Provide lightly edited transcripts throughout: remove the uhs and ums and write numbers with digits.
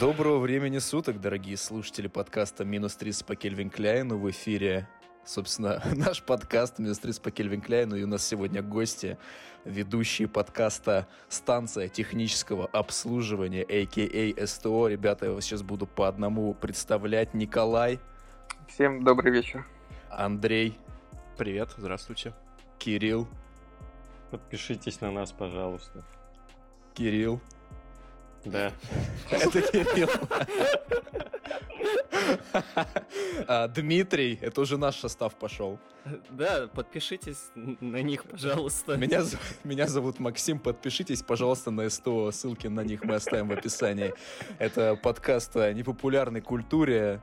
Доброго времени суток, дорогие слушатели подкаста «Минус 3» по Кельвин Кляйну. В эфире, собственно, наш подкаст «Минус 3» по Кельвин Кляйну. И у нас сегодня гости, ведущие подкаста «Станция технического обслуживания», а.к.а. СТО. Ребята, я вас сейчас буду по одному представлять. Николай. Всем добрый вечер. Андрей. Привет, здравствуйте. Кирилл. Подпишитесь на нас, пожалуйста. Кирилл. Да. Это Кирилл. Дмитрий, это уже наш состав пошел. Да, подпишитесь на них, пожалуйста. Меня зовут Максим, подпишитесь, пожалуйста, на СТО. Ссылки на них мы оставим в описании. Это подкаст о непопулярной культуре.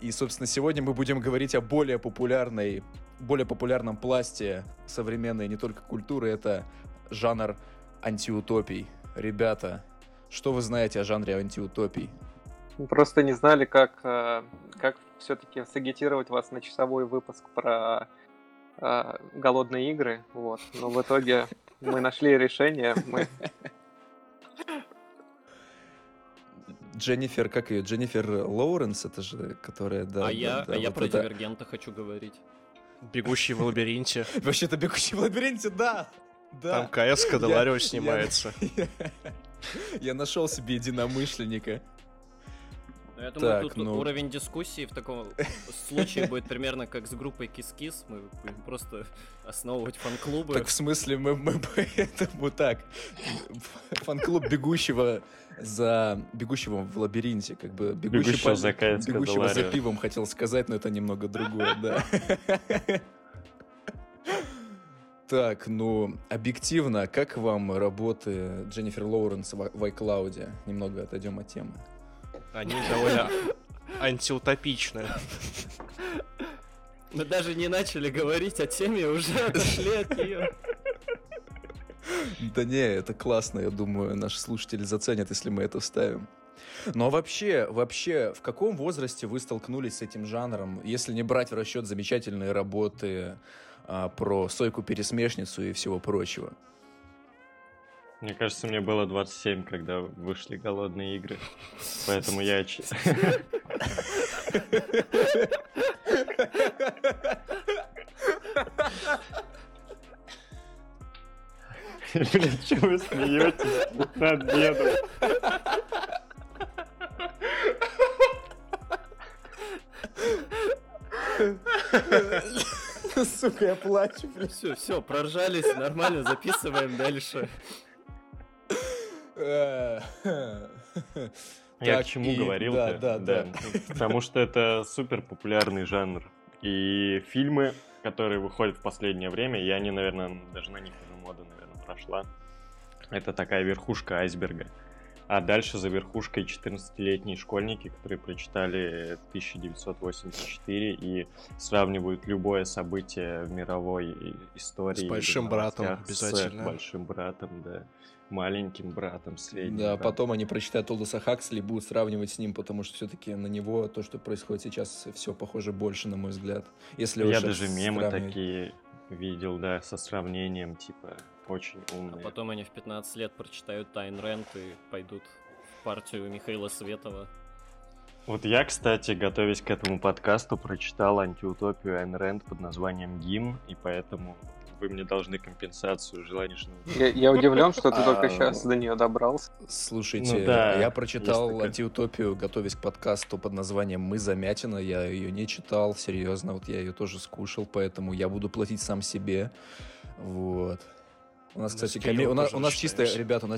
И, собственно, сегодня мы будем говорить о более популярном пласте современной не только культуры. Это жанр антиутопий. Ребята, что вы знаете о жанре антиутопий? Мы просто не знали, как все-таки сагитировать вас на часовой выпуск про голодные игры. Вот. Но в итоге мы нашли решение. Дженнифер, как ее? Дженнифер Лоуренс, это же, которая... Я про Дивергента хочу говорить. Бегущий в лабиринте. Вообще-то Бегущий в лабиринте, да! Там Кае Скоделарио снимается. Я нашел себе единомышленника. Я думаю, так, тут уровень дискуссии в таком случае будет примерно как с группой Кис-Кис. Мы будем просто основывать фан-клубы. Так, в смысле, мы поэтому так. Фан-клуб бегущего в лабиринте. Как бы бегущего за пивом хотел сказать, но это немного другое, да. Так, объективно, как вам работы Дженнифер Лоуренс в iCloud? Немного отойдем от темы. Они довольно антиутопичны. Мы даже не начали говорить о теме, уже отошли от нее. Да не, это классно, я думаю, наши слушатели заценят, если мы это вставим. Но вообще, в каком возрасте вы столкнулись с этим жанром, если не брать в расчет замечательные работы про Сойку-пересмешницу и всего прочего? Мне кажется, мне было 27, когда вышли «Голодные игры», поэтому я... Блин, чё вы смеётесь над дедом? Сука, я плачу. Всё, проржались, нормально, записываем дальше. Я к чему говорил-то? Да. Потому что это супер популярный жанр. И фильмы, которые выходят в последнее время, и они, наверное, даже на них уже мода, наверное, прошла. Это такая верхушка айсберга. А дальше за верхушкой 14-летние школьники, которые прочитали 1984 и сравнивают любое событие в мировой истории. С большим братом обязательно. С большим братом, да. Маленьким братом, средним. Да, братом. Потом они прочитают Олдоса Хаксли и будут сравнивать с ним, потому что все-таки на него то, что происходит сейчас, все похоже больше, на мой взгляд. Если я даже мемы такие видел, да, со сравнением, типа, очень умные. А потом они в 15 лет прочитают Айн Рэнд и пойдут в партию Михаила Светова. Вот я, кстати, готовясь к этому подкасту, прочитал антиутопию Айн Рэнд под названием «Гимн», и поэтому... Вы мне должны компенсацию желаничную. Я удивлен, что ты только сейчас до нее добрался. Слушайте, я прочитал антиутопию, готовясь к подкасту под названием «Мы, Замятина». Я ее не читал, серьезно. Вот я ее тоже скушал, поэтому я буду платить сам себе. Вот. У нас, кстати, у нас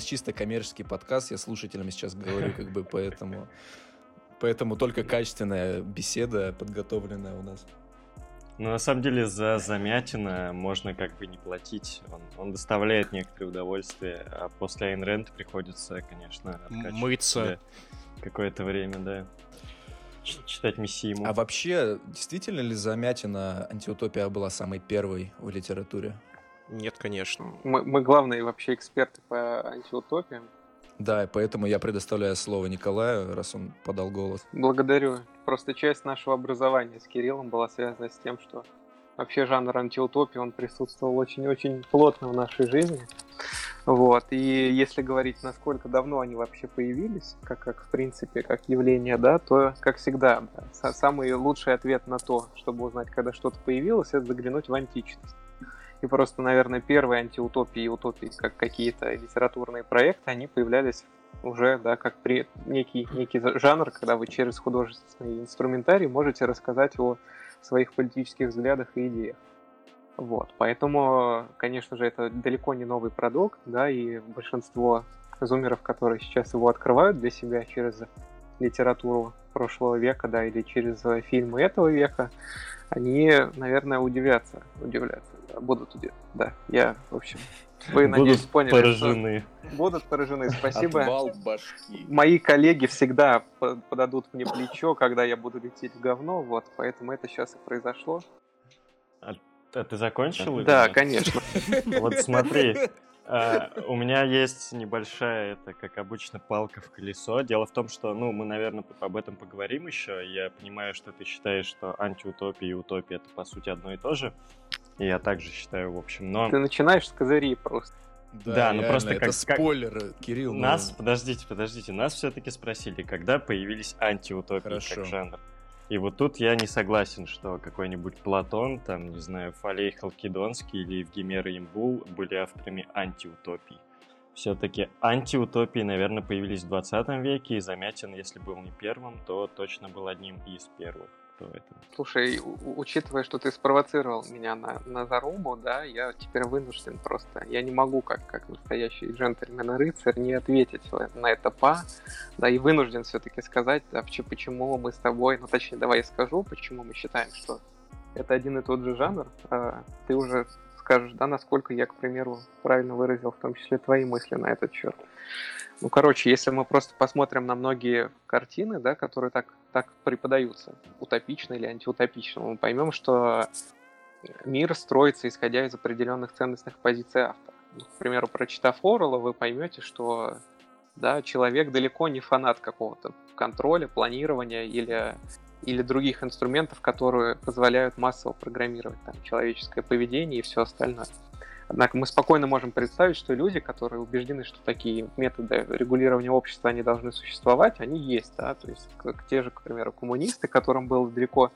чисто коммерческий подкаст. Я слушателям сейчас говорю, как бы, поэтому только качественная беседа подготовленная у нас. Но на самом деле за Замятина можно как бы не платить. Он доставляет некоторое удовольствие, а после Айн Рэнд приходится, конечно, мыться какое-то время, да. Читать Мисиму. А вообще, действительно ли Замятина антиутопия была самой первой в литературе? Нет, конечно. Мы главные вообще эксперты по антиутопиям. Да, и поэтому я предоставляю слово Николаю, раз он подал голос. Благодарю. Просто часть нашего образования с Кириллом была связана с тем, что вообще жанр антиутопии, он присутствовал очень-очень плотно в нашей жизни. Вот. И если говорить, насколько давно они вообще появились, как в принципе, как явление, да, то, как всегда, да, самый лучший ответ на то, чтобы узнать, когда что-то появилось, это заглянуть в античность. И просто, наверное, первые антиутопии и утопии, как какие-то литературные проекты, они появлялись уже, да, как некий жанр, когда вы через художественный инструментарий можете рассказать о своих политических взглядах и идеях. Вот, поэтому, конечно же, это далеко не новый продукт, да, и большинство зумеров, которые сейчас его открывают для себя через литературу прошлого века, да, или через фильмы этого века, они, наверное, удивятся, да, будут удивляться, да, я, в общем, вы, надеюсь, поняли. Будут поражены. Будут поражены, спасибо. Отвал башки. Мои коллеги всегда подадут мне плечо, когда я буду лететь в говно, вот, поэтому это сейчас и произошло. А ты закончил? Да, конечно. Вот смотри, у меня есть небольшая, это как обычно, палка в колесо. Дело в том, что, ну, мы, наверное, об этом поговорим еще. Я понимаю, что ты считаешь, что антиутопия и утопия — это, по сути, одно и то же. И я также считаю, в общем, но... Ты начинаешь с козырей просто. Да, ну просто как... это спойлеры, Кирилл. Нас, подождите, нас все-таки спросили, когда появились антиутопии как жанр. И вот тут я не согласен, что какой-нибудь Платон, там, не знаю, Фалей Халкидонский или Евгемер и Ембул были авторами антиутопий. Все-таки антиутопии, наверное, появились в 20 веке, и Замятин, если был не первым, то точно был одним из первых, кто это. Слушай, учитывая, что ты спровоцировал меня на зарубу, да, я теперь вынужден просто, я не могу как настоящий джентльмен и рыцарь не ответить на это да, и вынужден все-таки сказать, да, почему мы с тобой, ну точнее, давай я скажу, почему мы считаем, что это один и тот же жанр, ты уже скажешь, да, насколько я, к примеру, правильно выразил, в том числе, твои мысли на этот счет. Ну, короче, если мы просто посмотрим на многие картины, да, которые так преподаются, утопично или антиутопично, мы поймем, что мир строится, исходя из определенных ценностных позиций автора. К примеру, прочитав Оруэлла, вы поймете, что, да, человек далеко не фанат какого-то контроля, планирования или других инструментов, которые позволяют массово программировать там человеческое поведение и все остальное. Однако мы спокойно можем представить, что люди, которые убеждены, что такие методы регулирования общества, они должны существовать, они есть, да, то есть те же, к примеру, коммунисты, которым было далеко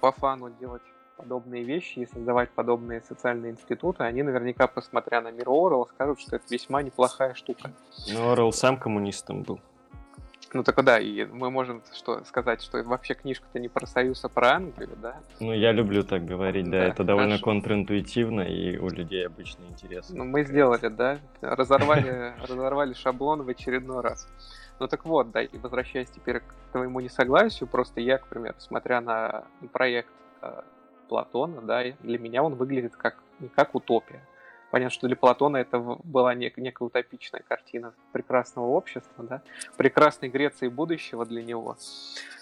по фану делать подобные вещи и создавать подобные социальные институты, они наверняка, посмотря на мир Оруэлла, скажут, что это весьма неплохая штука. Но Оруэлл сам коммунистом был. Ну так да, и мы можем сказать, что вообще книжка-то не про Союз, а про Англию, да? Ну я люблю так говорить, да, это довольно контринтуитивно и у людей обычно интересно. Ну мы сделали, да, разорвали шаблон в очередной раз. Ну так вот, да, и возвращаясь теперь к твоему несогласию, просто я, к примеру, смотря на проект Платона, да, для меня он выглядит не как утопия. Понятно, что для Платона это была некая утопичная картина прекрасного общества, да? Прекрасной Греции будущего для него.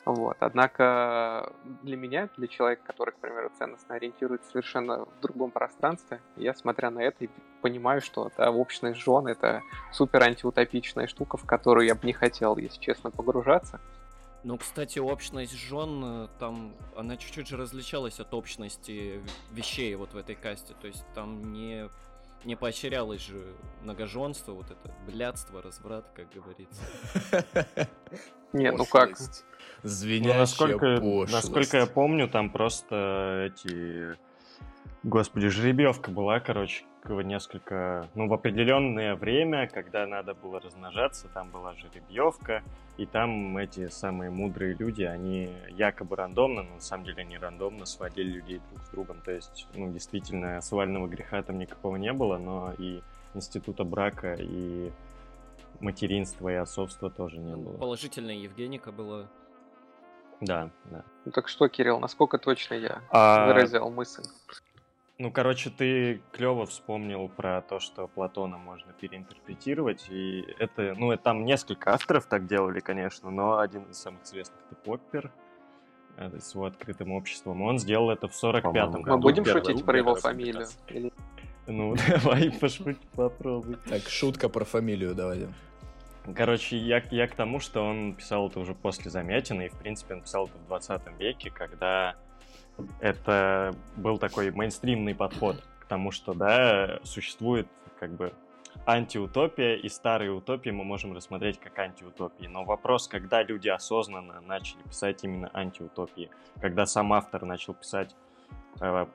Вот. Однако для меня, для человека, который, к примеру, ценностно ориентируется совершенно в другом пространстве, я, смотря на это, понимаю, что да, общность жен — это супер антиутопичная штука, в которую я бы не хотел, если честно, погружаться. Ну, кстати, общность жен, там, она чуть-чуть же различалась от общности вещей вот в этой касте, то есть там не поощрялось же многоженство, вот это блядство, разврат, как говорится. Не, ну как? Звенящая пошлость. Насколько я помню, там просто эти... Господи, жеребьевка была, короче, несколько... Ну, в определенное время, когда надо было размножаться, там была жеребьевка, и там эти самые мудрые люди, они якобы рандомно, но на самом деле не рандомно, сводили людей друг с другом. То есть, ну, действительно, свального греха там никакого не было, но и института брака, и материнства, и отцовства тоже не было. Положительная Евгеника была... Да, да. Ну, так что, Кирилл, насколько точно я выразил мысль? Ну, короче, ты клево вспомнил про то, что Платона можно переинтерпретировать, и это, ну, там несколько авторов так делали, конечно, но один из самых известных — это Поппер с его открытым обществом. Он сделал это в 45-м году. Мы будем шутить про его фамилию? Или... Ну, давай пошутить, попробуй. Так, шутка про фамилию, давай. Короче, я к тому, что он писал это уже после Замятина, и, в принципе, он писал это в 20 веке, когда... Это был такой мейнстримный подход к тому, что, да, существует как бы антиутопия, и старые утопии мы можем рассмотреть как антиутопии. Но вопрос, когда люди осознанно начали писать именно антиутопии, когда сам автор начал писать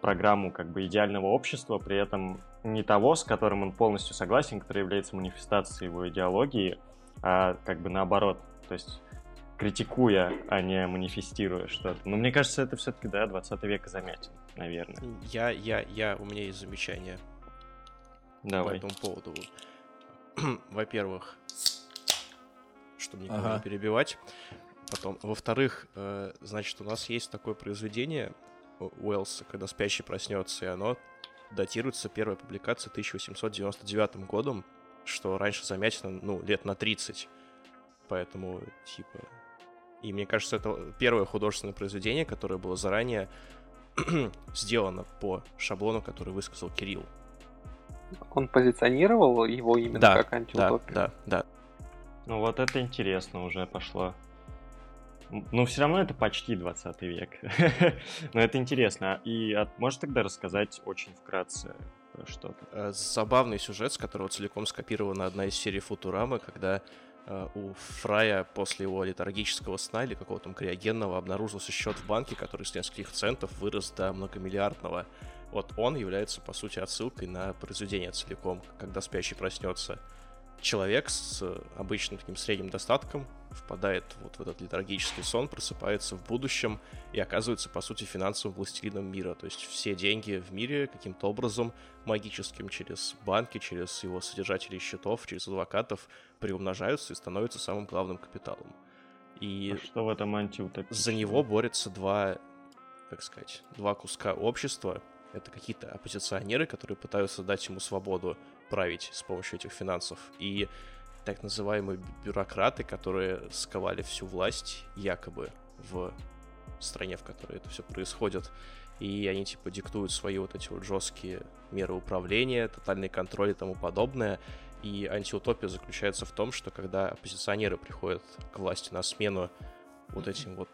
программу как бы идеального общества, при этом не того, с которым он полностью согласен, который является манифестацией его идеологии, а как бы наоборот, то есть критикуя, а не манифестируя что-то. Но мне кажется, это все-таки, да, 20 века Замятин, наверное. У меня есть замечание. Давай. По этому поводу. Во-первых, чтобы никого не перебивать. Потом. Во-вторых, значит, у нас есть такое произведение Уэллса, «Когда спящий проснется», и оно датируется первой публикацией 1899 годом, что раньше Замятина, лет на 30. Поэтому, И мне кажется, это первое художественное произведение, которое было заранее сделано по шаблону, который высказал Кирилл. Он позиционировал его именно как антиутопию? Да. Ну вот это интересно уже пошло. Ну все равно это почти 20 век. Но это интересно. И можешь тогда рассказать очень вкратце что-то? Забавный сюжет, с которого целиком скопирована одна из серий «Футурамы», когда у Фрая после его летаргического сна или какого-то криогенного обнаружился счет в банке, который с нескольких центов вырос до многомиллиардного. Вот он является, по сути, отсылкой на произведение целиком, когда спящий проснется. Человек с обычным таким средним достатком впадает вот в этот летаргический сон, просыпается в будущем и оказывается, по сути, финансовым властелином мира. То есть все деньги в мире каким-то образом магическим через банки, через его содержателей счетов, через адвокатов приумножаются и становятся самым главным капиталом. И что в этом антиутопии? За него борются два куска общества. Это какие-то оппозиционеры, которые пытаются дать ему свободу править с помощью этих финансов. И так называемые бюрократы, которые сковали всю власть якобы в стране, в которой это все происходит. И они диктуют свои жесткие меры управления, тотальный контроль и тому подобное. И антиутопия заключается в том, что когда оппозиционеры приходят к власти на смену этим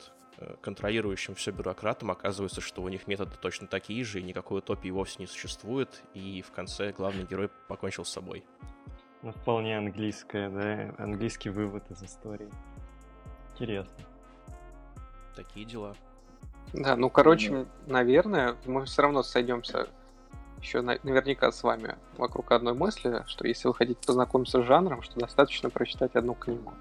контролирующим все бюрократам, оказывается, что у них методы точно такие же, и никакой утопии вовсе не существует, и в конце главный герой покончил с собой. Вполне английская, да? Английский вывод из истории. Интересно. Такие дела. Да, наверное, мы все равно сойдемся еще наверняка с вами вокруг одной мысли, что если вы хотите познакомиться с жанром, что достаточно прочитать одну книгу.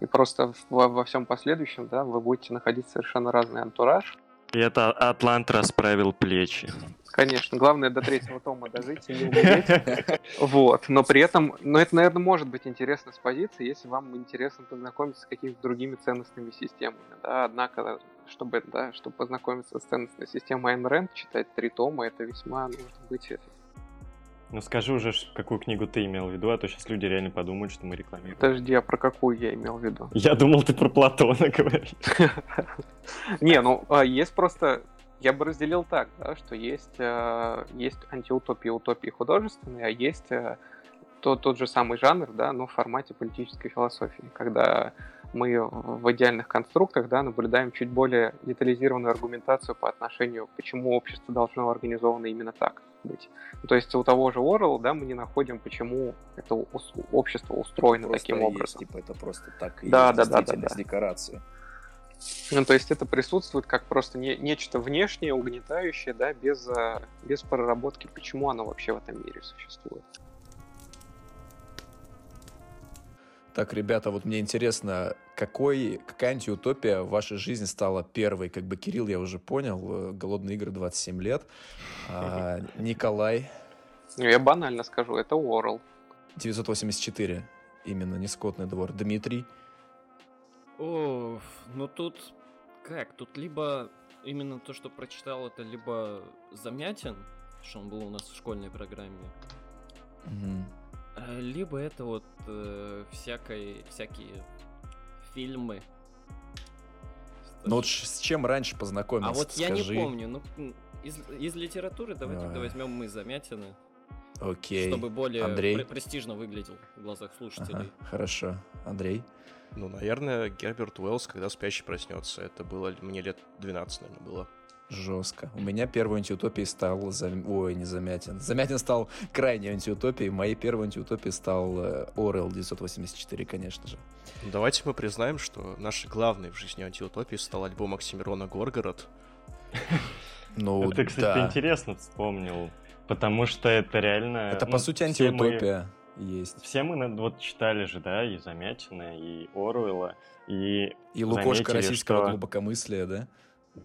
И просто во всем последующем, да, вы будете находить совершенно разный антураж. И это Атлант расправил плечи. Конечно, главное до третьего тома дожить и не умереть. Но при этом, это, наверное, может быть интересно с позиции, если вам интересно познакомиться с какими-то другими ценностными системами. Да? Однако, чтобы познакомиться с ценностной системой Айн Рэнд, читать 3 тома, это весьма нужно быть... Скажи уже, какую книгу ты имел в виду, а то сейчас люди реально подумают, что мы рекламируем. Подожди, а про какую я имел в виду? Я думал, ты про Платона говоришь. Есть просто... Я бы разделил так, да, что есть антиутопии, утопии художественные, а есть тот же самый жанр, да, но в формате политической философии, когда мы в идеальных конструктах, да, наблюдаем чуть более детализированную аргументацию по отношению, почему общество должно организовано именно так быть. То есть у того же Оруэлла, да, мы не находим, почему это общество устроено просто таким образом. Это просто так и действительность декорации. То есть это присутствует как просто нечто внешнее, угнетающее, да, без проработки, почему оно вообще в этом мире существует. Так, ребята, мне интересно, какая антиутопия в вашей жизни стала первой? Кирилл, я уже понял, «Голодные игры», 27 лет. Николай? Я банально скажу, это Оруэлл. 1984, именно, не «Скотный двор». Дмитрий? Тут как? Тут либо именно то, что прочитал, это либо Замятин, что он был у нас в школьной программе, либо это всякие фильмы. Ну с чем раньше познакомился, скажи. Я не помню, из литературы давай тогда возьмем «Мы» Замятина. Окей, чтобы более Андрей. Престижно выглядел в глазах слушателей. Ага, хорошо, Андрей? Наверное, Герберт Уэллс, «Когда спящий проснется». Это было мне лет 12, наверное, было. Жестко. У меня первой антиутопией стал... Замятин. Замятин стал крайней антиутопией. Моей первой антиутопией стал Оруэлл 1984, конечно же. Давайте мы признаем, что нашей главной в жизни антиутопии стал альбом Оксимирона «Горгород». Ну, это, кстати, интересно вспомнил, потому что это реально... Это, по сути, антиутопия есть. Все мы вот читали же, да, и Замятина, и Оруэлла, и Лукошка российского глубокомыслия, да?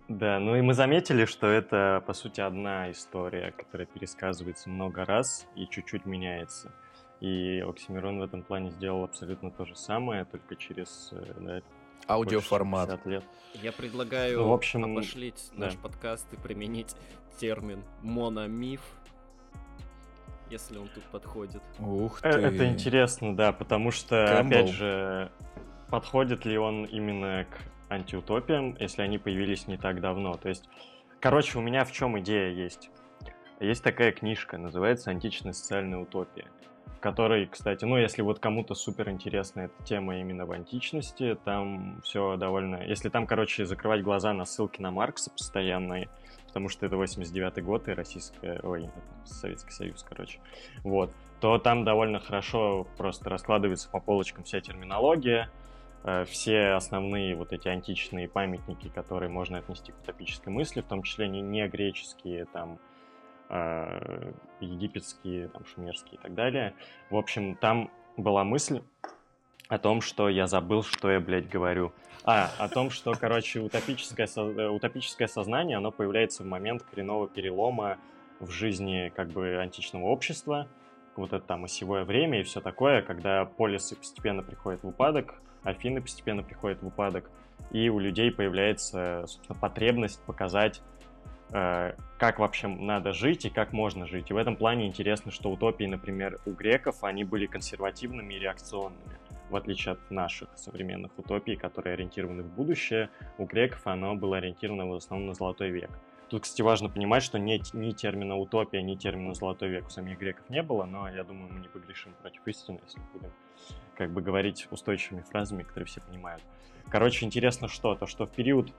Да, ну и мы заметили, что это, по сути, одна история, которая пересказывается много раз и чуть-чуть меняется. И Оксимирон в этом плане сделал абсолютно то же самое, только через... Да, аудиоформат. Я предлагаю обошлить наш подкаст и применить термин «мономиф», если он тут подходит. Ух ты! Это интересно, да, потому что, опять же, подходит ли он именно к антиутопиям, если они появились не так давно. То есть, короче, у меня в чем идея есть. Есть такая книжка, называется «Античная социальная утопия», в которой, кстати, ну, если вот кому-то супер интересна эта тема именно в античности, там все довольно... Если там, короче, закрывать глаза на ссылки на Маркса постоянные, потому что это 89-й год и российская... Ой, Советский Союз, короче. Вот. То там довольно хорошо просто раскладывается по полочкам вся терминология, все основные вот эти античные памятники, которые можно отнести к утопической мысли, в том числе не греческие, там, египетские, там, шумерские и так далее. В общем, там была мысль о том, что я забыл, что я, блядь, говорю. О том, что, короче, утопическое сознание, оно появляется в момент коренного перелома в жизни, как бы, античного общества, вот это там осевое время и все такое, когда полисы постепенно приходят в упадок, Афины постепенно приходят в упадок, и у людей появляется, собственно, потребность показать, как вообще надо жить и как можно жить. И в этом плане интересно, что утопии, например, у греков, они были консервативными и реакционными, в отличие от наших современных утопий, которые ориентированы в будущее. У греков оно было ориентировано в основном на Золотой век. Тут, кстати, важно понимать, что ни термина «утопия», ни термина «золотой век» у самих греков не было, но, я думаю, мы не погрешим против истины, если будем, как бы, говорить устойчивыми фразами, которые все понимают. Короче, интересно что? То, что в период,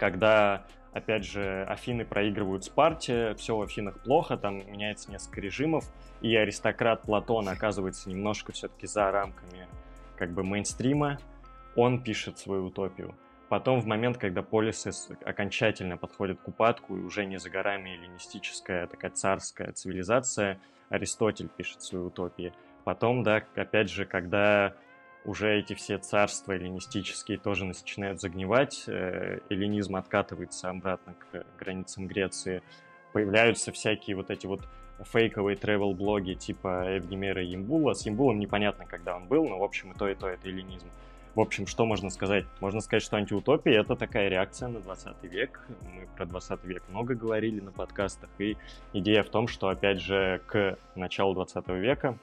когда, опять же, Афины проигрывают Спарте, все в Афинах плохо, там меняется несколько режимов, и аристократ Платон оказывается немножко все-таки за рамками, как бы, мейнстрима, он пишет свою утопию. Потом, в момент, когда полисы окончательно подходят к упадку, и уже не за горами эллинистическая такая царская цивилизация, Аристотель пишет свою утопию. Потом, да, опять же, когда уже эти все царства эллинистические тоже начинают загнивать, эллинизм откатывается обратно к границам Греции, появляются всякие вот эти вот фейковые тревел-блоги типа Евгемера и Ембула. С Ембулом непонятно, когда он был, но, в общем, и то это эллинизм. В общем, что можно сказать? Можно сказать, что антиутопия — это такая реакция на 20 век. Мы про 20 век много говорили на подкастах, и идея в том, что, опять же, к началу 20 века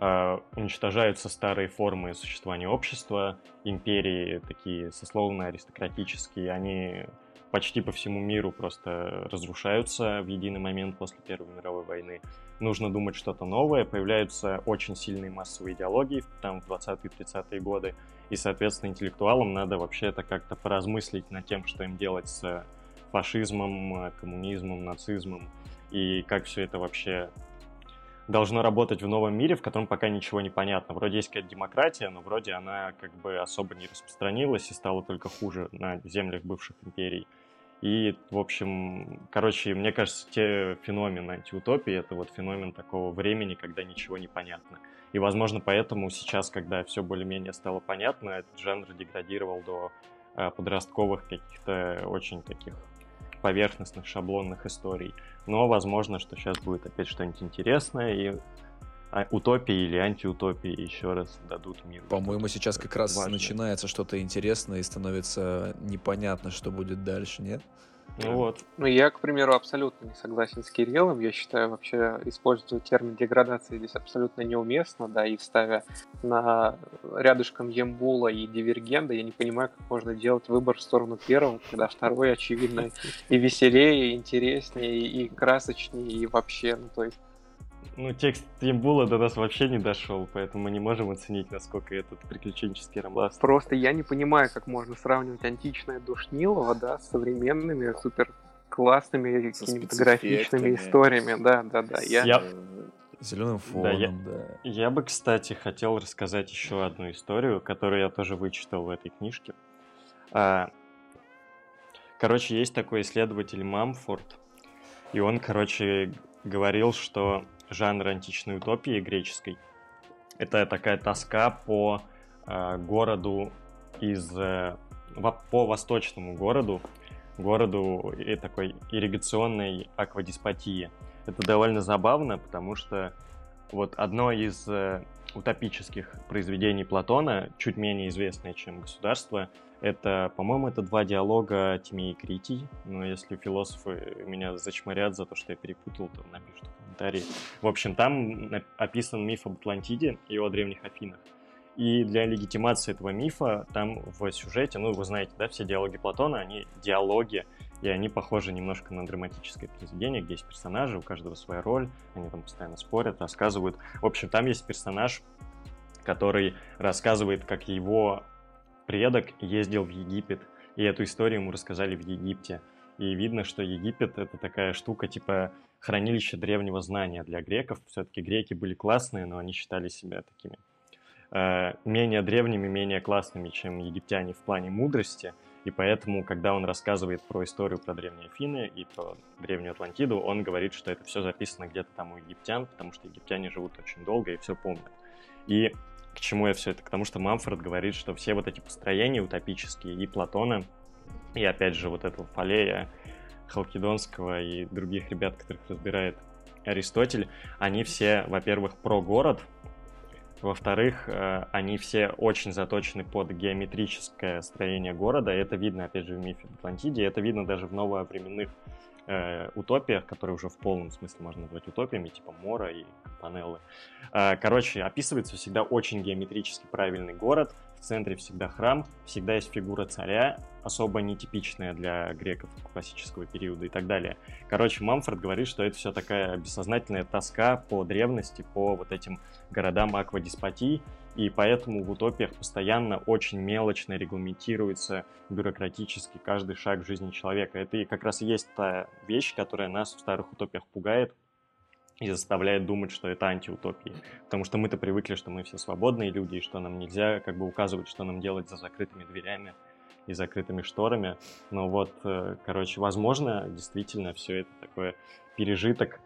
уничтожаются старые формы существования общества, империи такие сословно-аристократические, они почти по всему миру просто разрушаются в единый момент после Первой мировой войны. Нужно думать что-то новое, появляются очень сильные массовые идеологии там в 20-30-е годы, и, соответственно, интеллектуалам надо вообще-то как-то поразмыслить над тем, что им делать с фашизмом, коммунизмом, нацизмом, и как все это вообще должно работать в новом мире, в котором пока ничего не понятно. Вроде есть какая-то демократия, но вроде она, как бы, особо не распространилась и стала только хуже на землях бывших империй. И, в общем, короче, мне кажется, те феномены антиутопии — это вот феномен такого времени, когда ничего не понятно. И, возможно, поэтому сейчас, когда все более-менее стало понятно, этот жанр деградировал до подростковых каких-то очень таких поверхностных, шаблонных историй. Но возможно, что сейчас будет опять что-нибудь интересное, и утопии или антиутопии еще раз дадут миру. По-моему, сейчас как раз важное. Начинается что-то интересное и становится непонятно, что будет дальше, нет? Ну вот. Ну, я, к примеру, абсолютно не согласен с Кириллом. Я считаю, вообще использовать термин деградация здесь абсолютно неуместно, да, и ставя на рядышком Ембула и Дивергента, я не понимаю, как можно делать выбор в сторону первого, когда второй, очевидно, и веселее, и интереснее, и красочнее, и вообще, ну, то есть... Ну, текст Ембула до нас вообще не дошел, поэтому мы не можем оценить, насколько этот приключенческий роман. Просто я не понимаю, как можно сравнивать античное Душнилова, да, с современными супер классными кинематографичными историями. Да. Я... Зеленым фоном, да, да. Я бы, кстати, хотел рассказать еще одну историю, которую я тоже вычитал в этой книжке. Короче, есть такой исследователь Мамфорд, и он, короче, говорил, что жанр античной утопии греческой — это такая тоска по городу по восточному городу и такой ирригационной аквадиспотии. Это довольно забавно, потому что вот одно из утопических произведений Платона, чуть менее известное, чем «Государство», это, по-моему, это два диалога Тимея и Критии, но если философы меня зачморят за то, что я перепутал, то напишут в комментарии. В общем, там описан миф об Атлантиде и о древних Афинах. И для легитимации этого мифа там в сюжете, ну, вы знаете, да, все диалоги Платона, они диалоги, и они похожи немножко на драматическое произведение, где есть персонажи, у каждого своя роль, они там постоянно спорят, рассказывают. В общем, там есть персонаж, который рассказывает, как его предок ездил в Египет, и эту историю ему рассказали в Египте. И видно, что Египет — это такая штука, типа хранилище древнего знания для греков. Все-таки греки были классные, но они считали себя такими менее древними, менее классными, чем египтяне в плане мудрости. И поэтому, когда он рассказывает про историю про древние Афины и про древнюю Атлантиду, он говорит, что это все записано где-то там у египтян, потому что египтяне живут очень долго и все помнят. И к чему я все это? К тому, что Мамфорд говорит, что все вот эти построения утопические и Платона, и опять же вот этого Фалея, Халкидонского и других ребят, которых разбирает Аристотель, они все, во-первых, про город, во-вторых, они все очень заточены под геометрическое строение города, и это видно, опять же, в мифе Атлантиде, это видно даже в нововременных утопиях, которые уже в полном смысле можно назвать утопиями, типа Мора и Панеллы. Короче, описывается всегда очень геометрически правильный город, в центре всегда храм, всегда есть фигура царя, особо нетипичная для греков классического периода и так далее. Короче, Мамфорд говорит, что это все такая бессознательная тоска по древности, по вот этим городам аквадиспотии, и поэтому в утопиях постоянно очень мелочно регламентируется бюрократически каждый шаг в жизни человека. Это и как раз и есть та вещь, которая нас в старых утопиях пугает и заставляет думать, что это антиутопии. Потому что мы-то привыкли, что мы все свободные люди, и что нам нельзя как бы указывать, что нам делать за закрытыми дверями и закрытыми шторами. Но вот, короче, возможно, действительно все это такое пережиток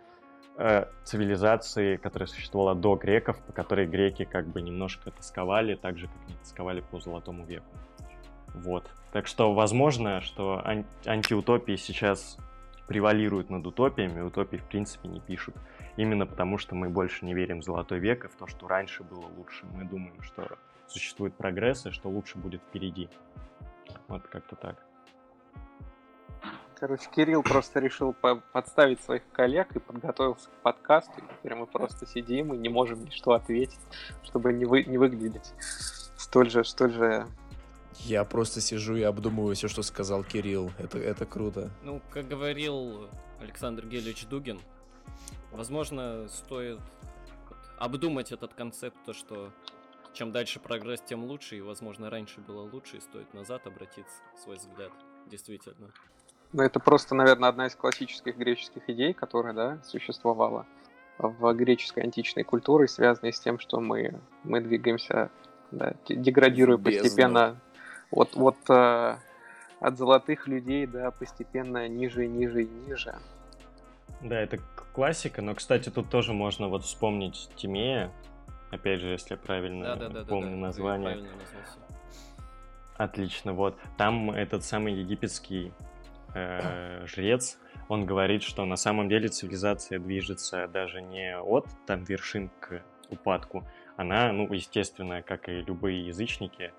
цивилизации, которая существовала до греков, по которой греки как бы немножко тосковали, так же, как не тосковали по Золотому веку. Вот. Так что, возможно, что антиутопии сейчас превалируют над утопиями, утопии, в принципе, не пишут. Именно потому, что мы больше не верим в Золотой век и в то, что раньше было лучше. Мы думаем, что существует прогресс и что лучше будет впереди. Вот как-то так. Короче, Кирилл просто решил подставить своих коллег и подготовился к подкасту. И теперь мы просто сидим и не можем ни что ответить, чтобы не выглядеть столь же... Я просто сижу и обдумываю все, что сказал Кирилл. Это круто. Ну, как говорил Александр Гельевич Дугин, возможно, стоит обдумать этот концепт, то, что чем дальше прогресс, тем лучше, и, возможно, раньше было лучше, и стоит назад обратиться, свой взгляд, действительно. Ну, это просто, наверное, одна из классических греческих идей, которая, да, существовала в греческой античной культуре, связанная с тем, что мы двигаемся, да, деградируя постепенно от золотых людей, да, постепенно ниже и ниже и ниже. Да, это классика, но, кстати, тут тоже можно вот вспомнить Тимея, опять же, если я правильно помню название. Правильно назвался. Отлично, вот. Там этот самый египетский жрец, он говорит, что на самом деле цивилизация движется даже не от там вершин к упадку. Она, ну, естественно, как и любые язычники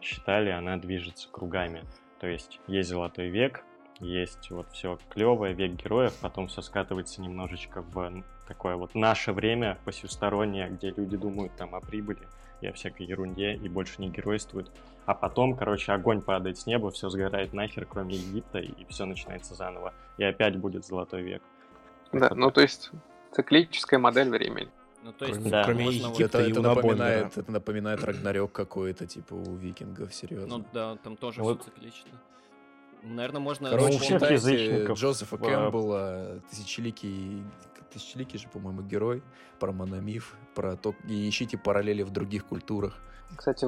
считали, она движется кругами. То есть Золотой век, есть вот все клевое, век героев, потом все скатывается немножечко в такое вот наше время посеустороннее, где люди думают там о прибыли и о всякой ерунде, и больше не геройствуют. А потом, короче, огонь падает с неба, все сгорает нахер, кроме Египта, и все начинается заново. И опять будет Золотой век. Да, ну то есть Циклическая модель времени. Ну, то есть, да, кроме Египта и это напоминает Рагнарёк какой-то, типа, у викингов, серьезно. Ну да, там тоже вот. Все циклично. Наверное, можно... Короче, читайте Джозефа Кэмпбелла, Тысячеликий же, по-моему, герой, про мономиф, про то, и ищите параллели в других культурах. Кстати,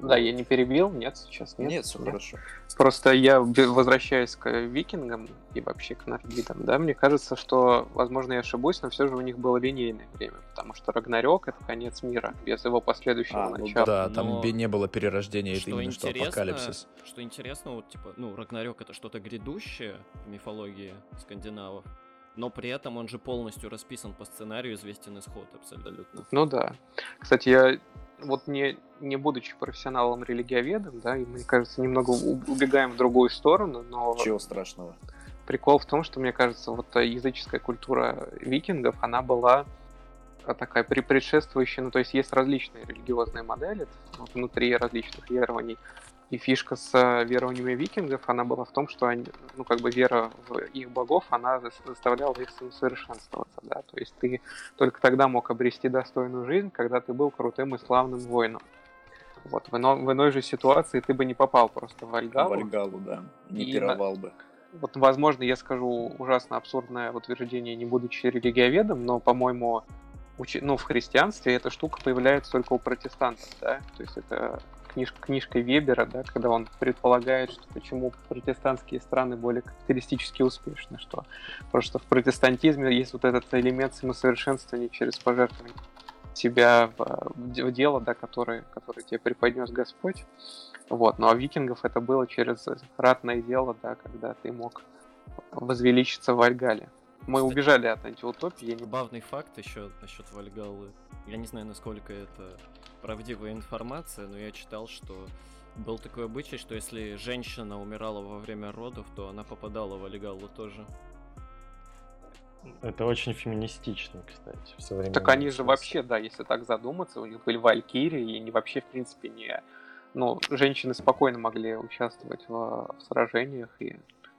да, я не перебил, нет, сейчас нет. Нет, все хорошо. Просто я возвращаюсь к викингам и вообще к нордитам, да, мне кажется, что, возможно, я ошибусь, но все же у них было линейное время, потому что Рагнарёк — это конец мира, без его последующего начала. Ну да, там не было перерождения, это именно что апокалипсис. Что интересно, вот типа, Рагнарёк — это что-то грядущее в мифологии скандинавов, но при этом он же полностью расписан по сценарию, известен исход абсолютно. Ну да. Кстати, я вот не будучи профессионалом религиоведом, да, и, мне кажется, немного убегаем в другую сторону, но... Чего страшного? Прикол в том, что, мне кажется, вот языческая культура викингов, она была такая предшествующая, ну то есть есть различные религиозные модели внутри различных верований, и фишка с верованиями викингов, она была в том, что они, вера в их богов, она заставляла их самосовершенствоваться, да, то есть ты только тогда мог обрести достойную жизнь, когда ты был крутым и славным воином. Вот, в иной же ситуации ты бы не попал просто в Вальгалу. Да, не пировал бы. Вот, возможно, я скажу ужасно абсурдное утверждение, не будучи религиоведом, но, по-моему, в христианстве эта штука появляется только у протестантов, да, то есть это... книжкой Вебера, да, когда он предполагает, что почему протестантские страны более капиталистически успешны, что просто в протестантизме есть вот этот элемент самосовершенствования через пожертвование себя в дело, да, которое тебе преподнес Господь. Вот. Ну а викингов это было через ратное дело, да, когда ты мог возвеличиться в Вальгале. Мы убежали от антиутопии. Забавный факт еще насчет Вальгаллы. Я не знаю, насколько это правдивая информация, но я читал, что был такой обычай, что если женщина умирала во время родов, то она попадала в Вальгаллу тоже. Это очень феминистично, кстати, в современном. Так они же вообще, да, если так задуматься, у них были валькирии, и они вообще, в принципе, не... женщины спокойно могли участвовать в сражениях, и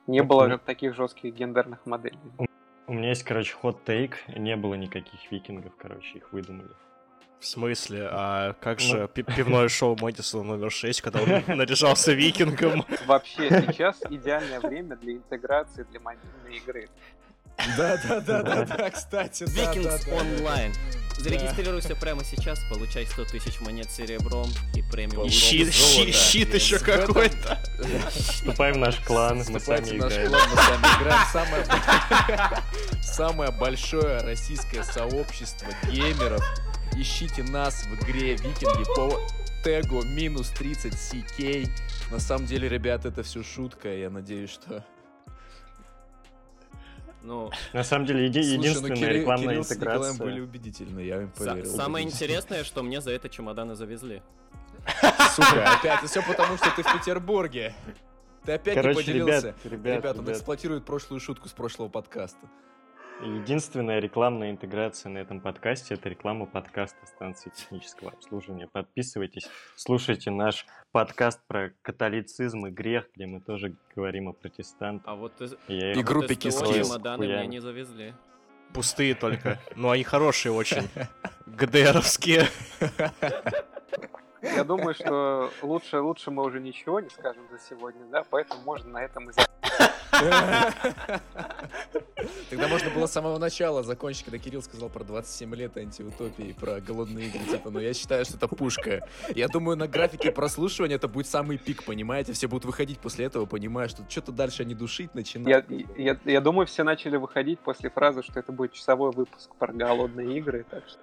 не было таких жестких гендерных моделей. У меня есть, хот-тейк, не было никаких викингов, их выдумали. В смысле? А как же пивное шоу Мэдисона номер 6, когда он наряжался викингом? Вообще, сейчас идеальное время для интеграции, для мобильной игры. Да, кстати. Викингс онлайн. Зарегистрируйся прямо сейчас, получай 100 тысяч монет серебром и премиум. Щит еще какой-то. Вступай в наш клан, мы сами играем. Самое большое российское сообщество геймеров. Ищите нас в игре «Викинги» по тегу -30ck. На самом деле, ребят, это все шутка, я надеюсь, что... На самом деле, единственная рекламная интеграция. Кирилл с Николаем были убедительны, я им поверил. Самое интересное, что мне за это чемоданы завезли. Сука, опять, и все потому, что ты в Петербурге. Ты опять не поделился. Ребят, он эксплуатирует прошлую шутку с прошлого подкаста. Единственная рекламная интеграция на этом подкасте — это реклама подкаста «Станции технического обслуживания». Подписывайтесь, слушайте наш подкаст про католицизм и грех, где мы тоже говорим о протестантах. А вот и группе Кис-Кис. Чемоданы не завезли. Пустые только, но они хорошие очень, ГДРовские. Я думаю, что лучше мы уже ничего не скажем за сегодня, да, поэтому можно на этом и закончить. Тогда можно было с самого начала закончить, когда Кирилл сказал про 27 лет антиутопии, про голодные игры, я считаю, что это пушка. Я думаю, на графике прослушивания это будет самый пик, понимаете, все будут выходить после этого, понимая, что что-то дальше они душить начинают. Я думаю, все начали выходить после фразы, что это будет часовой выпуск про голодные игры, так что...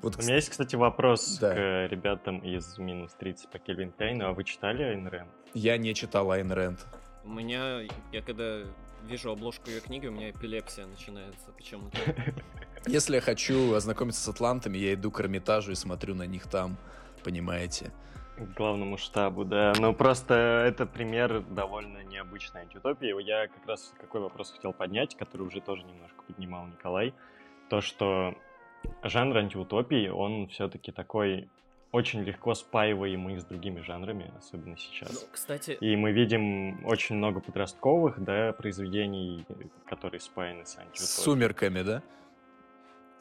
Вот, у меня есть, кстати, вопрос к ребятам из «Минус 30» по Кельвин Кляйну. А вы читали Айн Рэнд? Я не читал Айн Рэнд. Я когда вижу обложку ее книги, у меня эпилепсия начинается почему-то. Если я хочу ознакомиться с атлантами, я иду к Эрмитажу и смотрю на них там, понимаете? К главному штабу, да. Но просто это пример довольно необычной антиутопии. Я как раз какой вопрос хотел поднять, который уже тоже немножко поднимал Николай. То, что... Жанр антиутопии, он все-таки такой очень легко спаиваемы с другими жанрами, особенно сейчас. Ну, кстати... И мы видим очень много подростковых, да, произведений, которые спаяны с антиутопией. С сумерками, да?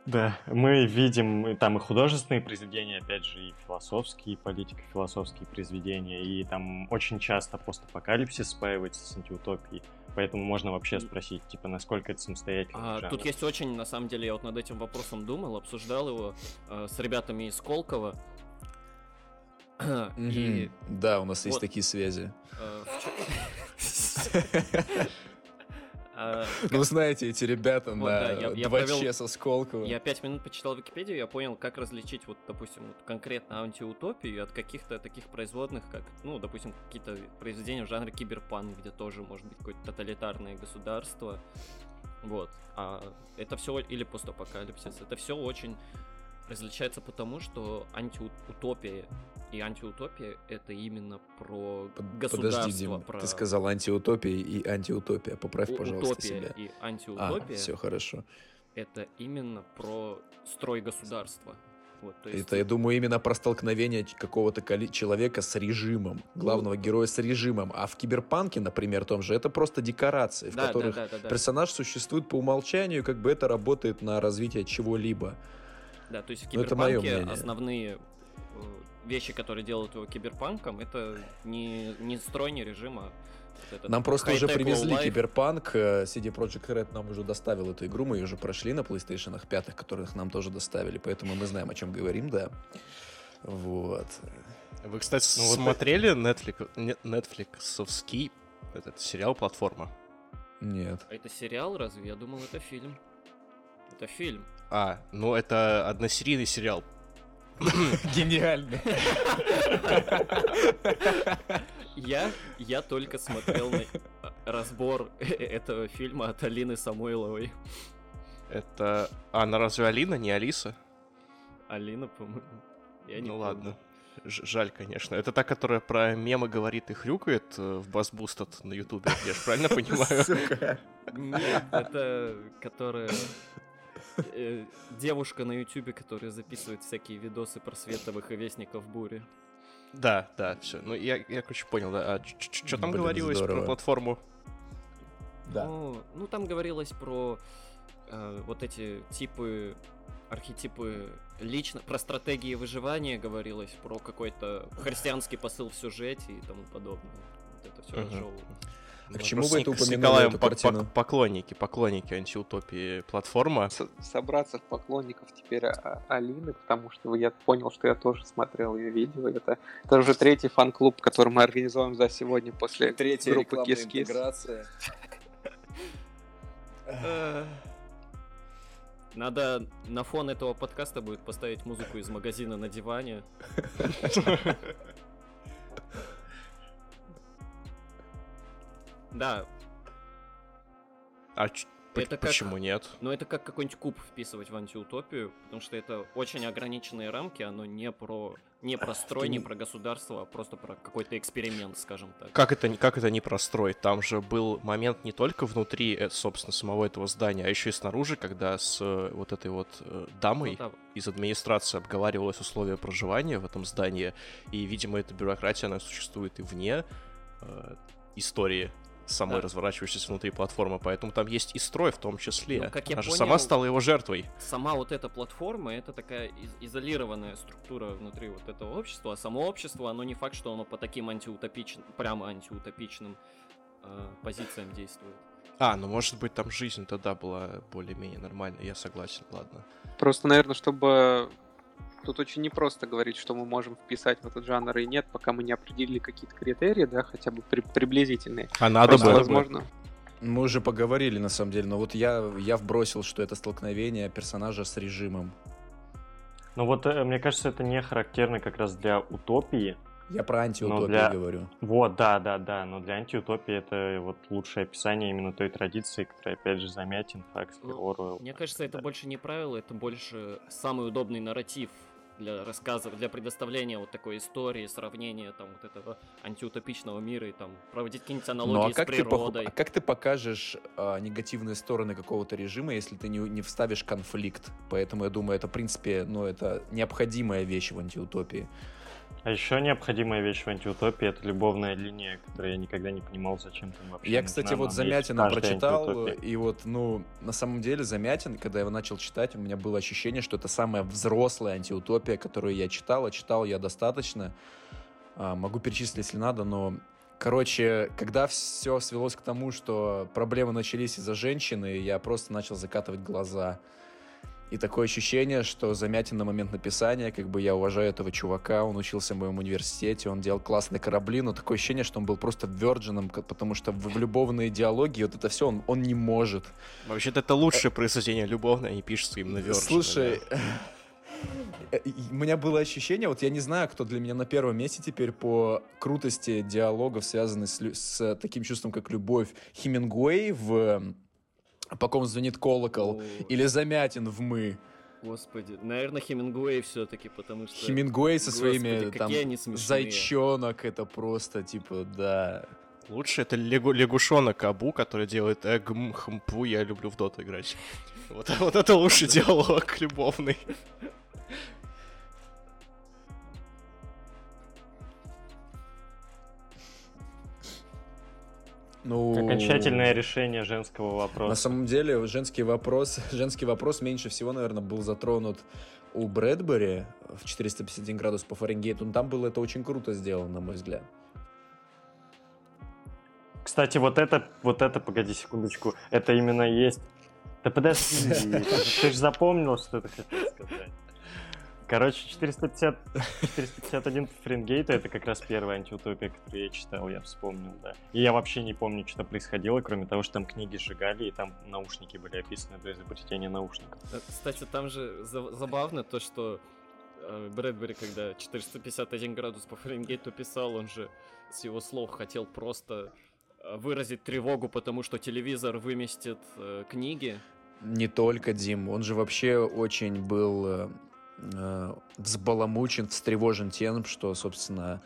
Да, мы видим там и художественные произведения, опять же, и философские, и политико-философские произведения, и там очень часто постапокалипсис спаивается с антиутопией, поэтому можно вообще спросить, типа, насколько это самостоятельный жанр. Тут есть очень, на самом деле, я вот над этим вопросом думал, обсуждал его с ребятами из Колково. И... Да, у нас вот есть такие связи. Ну, знаете, эти ребята вот, на 2Ч со Сколково. Я 5 минут почитал Википедию, я понял, как различить, вот, допустим, вот, конкретно антиутопию от каких-то таких производных, как, ну, допустим, какие-то произведения в жанре киберпанк, где тоже может быть какое-то тоталитарное государство. Вот. А это все, или постапокалипсис, это все очень различается потому, что антиутопия и антиутопия — это именно про государство. Подожди, Дим, про... ты сказал антиутопия и антиутопия. Поправь, пожалуйста, себя. Утопия и антиутопия — все хорошо. Это именно про строй государства. Вот, то есть... Это, я думаю, именно про столкновение какого-то человека с режимом, главного героя с режимом. А в киберпанке, например, том же, это просто декорации, в которых персонаж существует по умолчанию, как бы это работает на развитие чего-либо. Да, то есть в киберпанке основные вещи, которые делают его киберпанком, это не строй, не режим, а... Вот нам просто уже привезли киберпанк, CD Projekt Red нам уже доставил эту игру, мы ее уже прошли на PlayStation 5, которых нам тоже доставили, поэтому мы знаем, о чем говорим, да. Вот. Вы, кстати, смотрели Netflix-овский этот сериал «Платформа»? Нет. А это сериал разве? Я думал, это фильм. Это фильм. Ну это односерийный сериал. Гениально. Я только смотрел на разбор этого фильма от Алины Самойловой. Это... Она разве Алина, не Алиса? Алина, по-моему. Ну ладно. Жаль, конечно. Это та, которая про мемы говорит и хрюкает в Buzzboosted на Ютубе. Я же правильно понимаю? Сука. Нет, это... Которая... Девушка на Ютубе, которая записывает всякие видосы про световых и вестников бури. Да, все. Ну, я короче, понял, да. А что там говорилось про платформу? Да. Ну, там говорилось про вот эти типы, архетипы лично, про стратегии выживания говорилось, про какой-то христианский посыл в сюжете и тому подобное. Вот это все разжевывало. К чему вы это упомянули, Николаем, эту картину? Поклонники антиутопии платформа. Собраться в поклонников теперь Алины, потому что я понял, что я тоже смотрел ее видео. Это уже третий фан-клуб, который мы организуем за сегодня после третьей группы Кис-Кис. Надо на фон этого подкаста будет поставить музыку из магазина на диване. Да. Почему нет? Ну, это как какой-нибудь куб вписывать в антиутопию, потому что это очень ограниченные рамки, оно не про строй, не про государство, а просто про какой-то эксперимент, скажем так. Как это не про строй? Там же был момент не только внутри, собственно, самого этого здания, а еще и снаружи, когда с вот этой вот дамой из администрации обговаривалось условия проживания в этом здании, и, видимо, эта бюрократия, она существует и вне истории самой разворачивающейся внутри платформы, поэтому там есть и строй в том числе. Как я понял, сама стала его жертвой. Сама вот эта платформа, это такая изолированная структура внутри вот этого общества, а само общество, оно не факт, что оно по таким антиутопичным позициям действует. Ну может быть там жизнь тогда была более-менее нормальной, я согласен, ладно. Просто, наверное, чтобы... Тут очень непросто говорить, что мы можем вписать в этот жанр и нет, пока мы не определили какие-то критерии, да, хотя бы приблизительные. А надо было. Возможно. Мы уже поговорили, на самом деле, но вот я вбросил, что это столкновение персонажа с режимом. Ну вот, мне кажется, это не характерно как раз для утопии. Я про антиутопию говорю. Вот, да, но для антиутопии это вот лучшее описание именно той традиции, которая, опять же, Замятин, Оруэлл. Мне кажется, это больше не правило, это больше самый удобный нарратив для рассказа, для предоставления вот такой истории, сравнения там вот этого антиутопичного мира и там проводить какие-нибудь аналогии с природой. А как ты покажешь негативные стороны какого-то режима, если ты не вставишь конфликт? Поэтому я думаю, это в принципе, ну, это необходимая вещь в антиутопии. А еще необходимая вещь в антиутопии — это любовная линия, которую я никогда не понимал, зачем там вообще. Я, кстати, вот Замятина прочитал, и вот, ну, на самом деле Замятин, когда я его начал читать, у меня было ощущение, что это самая взрослая антиутопия, которую я читал, а читал я достаточно. Могу перечислить, если надо, но... Короче, когда все свелось к тому, что проблемы начались из-за женщины, я просто начал закатывать глаза. И такое ощущение, что Замятин на момент написания, как бы я уважаю этого чувака, он учился в моем университете, он делал классные корабли, но такое ощущение, что он был просто вёрджином, потому что в любовной идеологии вот это все он не может. Вообще-то это лучшее произведение любовное, не пишется именно вёрджином. Слушай, у меня было ощущение, вот я не знаю, кто для меня на первом месте теперь по крутости диалогов, связанных с таким чувством, как любовь. Хемингуэй в... По ком звонит колокол? Или Замятин в «Мы». Господи, наверное, Хемингуэй все-таки, потому что... Хемингуэй со своими, там, зайчонок, это просто, типа, да... Лучше это лягушонок Абу, который делает хмпу, я люблю в доту играть. Вот это лучший диалог любовный. Ну, окончательное решение женского вопроса. На самом деле, женский вопрос меньше всего, наверное, был затронут у Брэдбери в 451 градус по Фаренгейту. Но там было это очень круто сделано, на мой взгляд. Кстати, вот это, погоди секундочку, это именно есть... Да подожди, ты же запомнил, что ты хотел сказать. Короче, 451 Фаренгейта — это как раз первая антиутопия, которую я читал, я вспомнил, да. И я вообще не помню, что происходило, кроме того, что там книги сжигали, и там наушники были описаны до изобретения наушников. Кстати, там же забавно то, что Брэдбери, когда 451 градус по Фаренгейту писал, он же с его слов хотел просто выразить тревогу, потому что телевизор выместит книги. Не только, Дим, он же вообще очень был... взбаламучен, встревожен тем, что, собственно,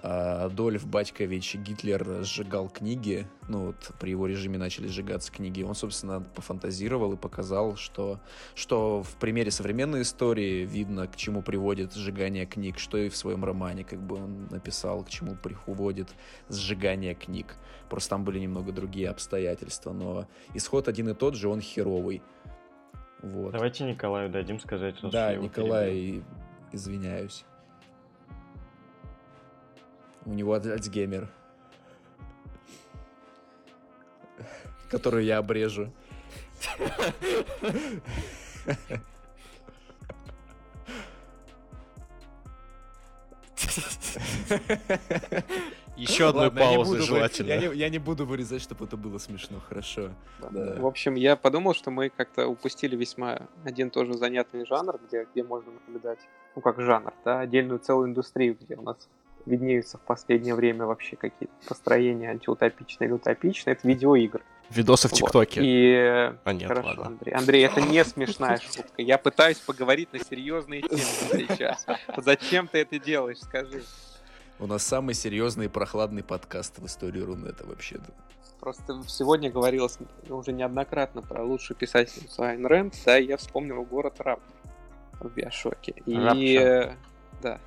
Адольф Батькович Гитлер сжигал книги, ну вот при его режиме начали сжигаться книги, он, собственно, пофантазировал и показал, что в примере современной истории видно, к чему приводит сжигание книг, что и в своем романе, как бы он написал, к чему приводит сжигание книг, просто там были немного другие обстоятельства, но исход один и тот же, он херовый. Вот. Давайте Николаю дадим сказать, что... Да, Николай, извиняюсь. У него Альцгеймер. Которую я обрежу. Еще одной паузы желательно. Я не буду вырезать, чтобы это было смешно, хорошо. Да. В общем, я подумал, что мы как-то упустили весьма один тоже занятный жанр, где можно наблюдать, ну как жанр, да, отдельную целую индустрию, где у нас виднеются в последнее время вообще какие-то построения антиутопичные или утопичные, это видеоигры. Видосы в ТикТоке. Вот. И... А нет, хорошо, ладно. Андрей, это не смешная шутка. Я пытаюсь поговорить на серьезные темы сейчас. Зачем ты это делаешь, скажи? У нас самый серьезный и прохладный подкаст в истории Рунета вообще-то. Просто сегодня говорилось уже неоднократно про лучшую писательницу Айн Рэнд, да, и я вспомнил город Раптор в Биошоке. И... Да.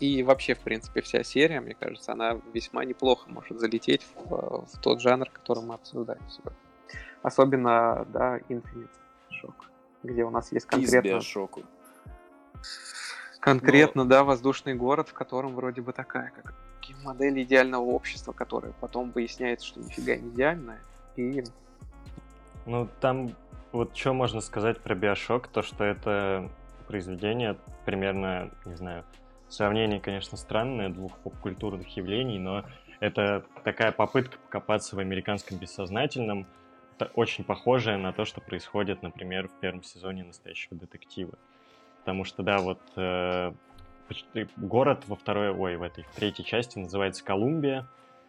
И вообще, в принципе, вся серия, мне кажется, она весьма неплохо может залететь в тот жанр, который мы обсуждаем сегодня. Особенно, да, Infinite Shock, где у нас есть конкретно, да, воздушный город, в котором вроде бы такая, как модель идеального общества, которая потом выясняется, что нифига не идеальная. И... Ну, там вот что можно сказать про Биошок, то, что это произведение примерно, не знаю, сравнение, конечно, странное, двух поп-культурных явлений, но это такая попытка покопаться в американском бессознательном, очень похожая на то, что происходит, например, в первом сезоне «Настоящего детектива». Потому что, да, вот город в третьей части называется Колумбия.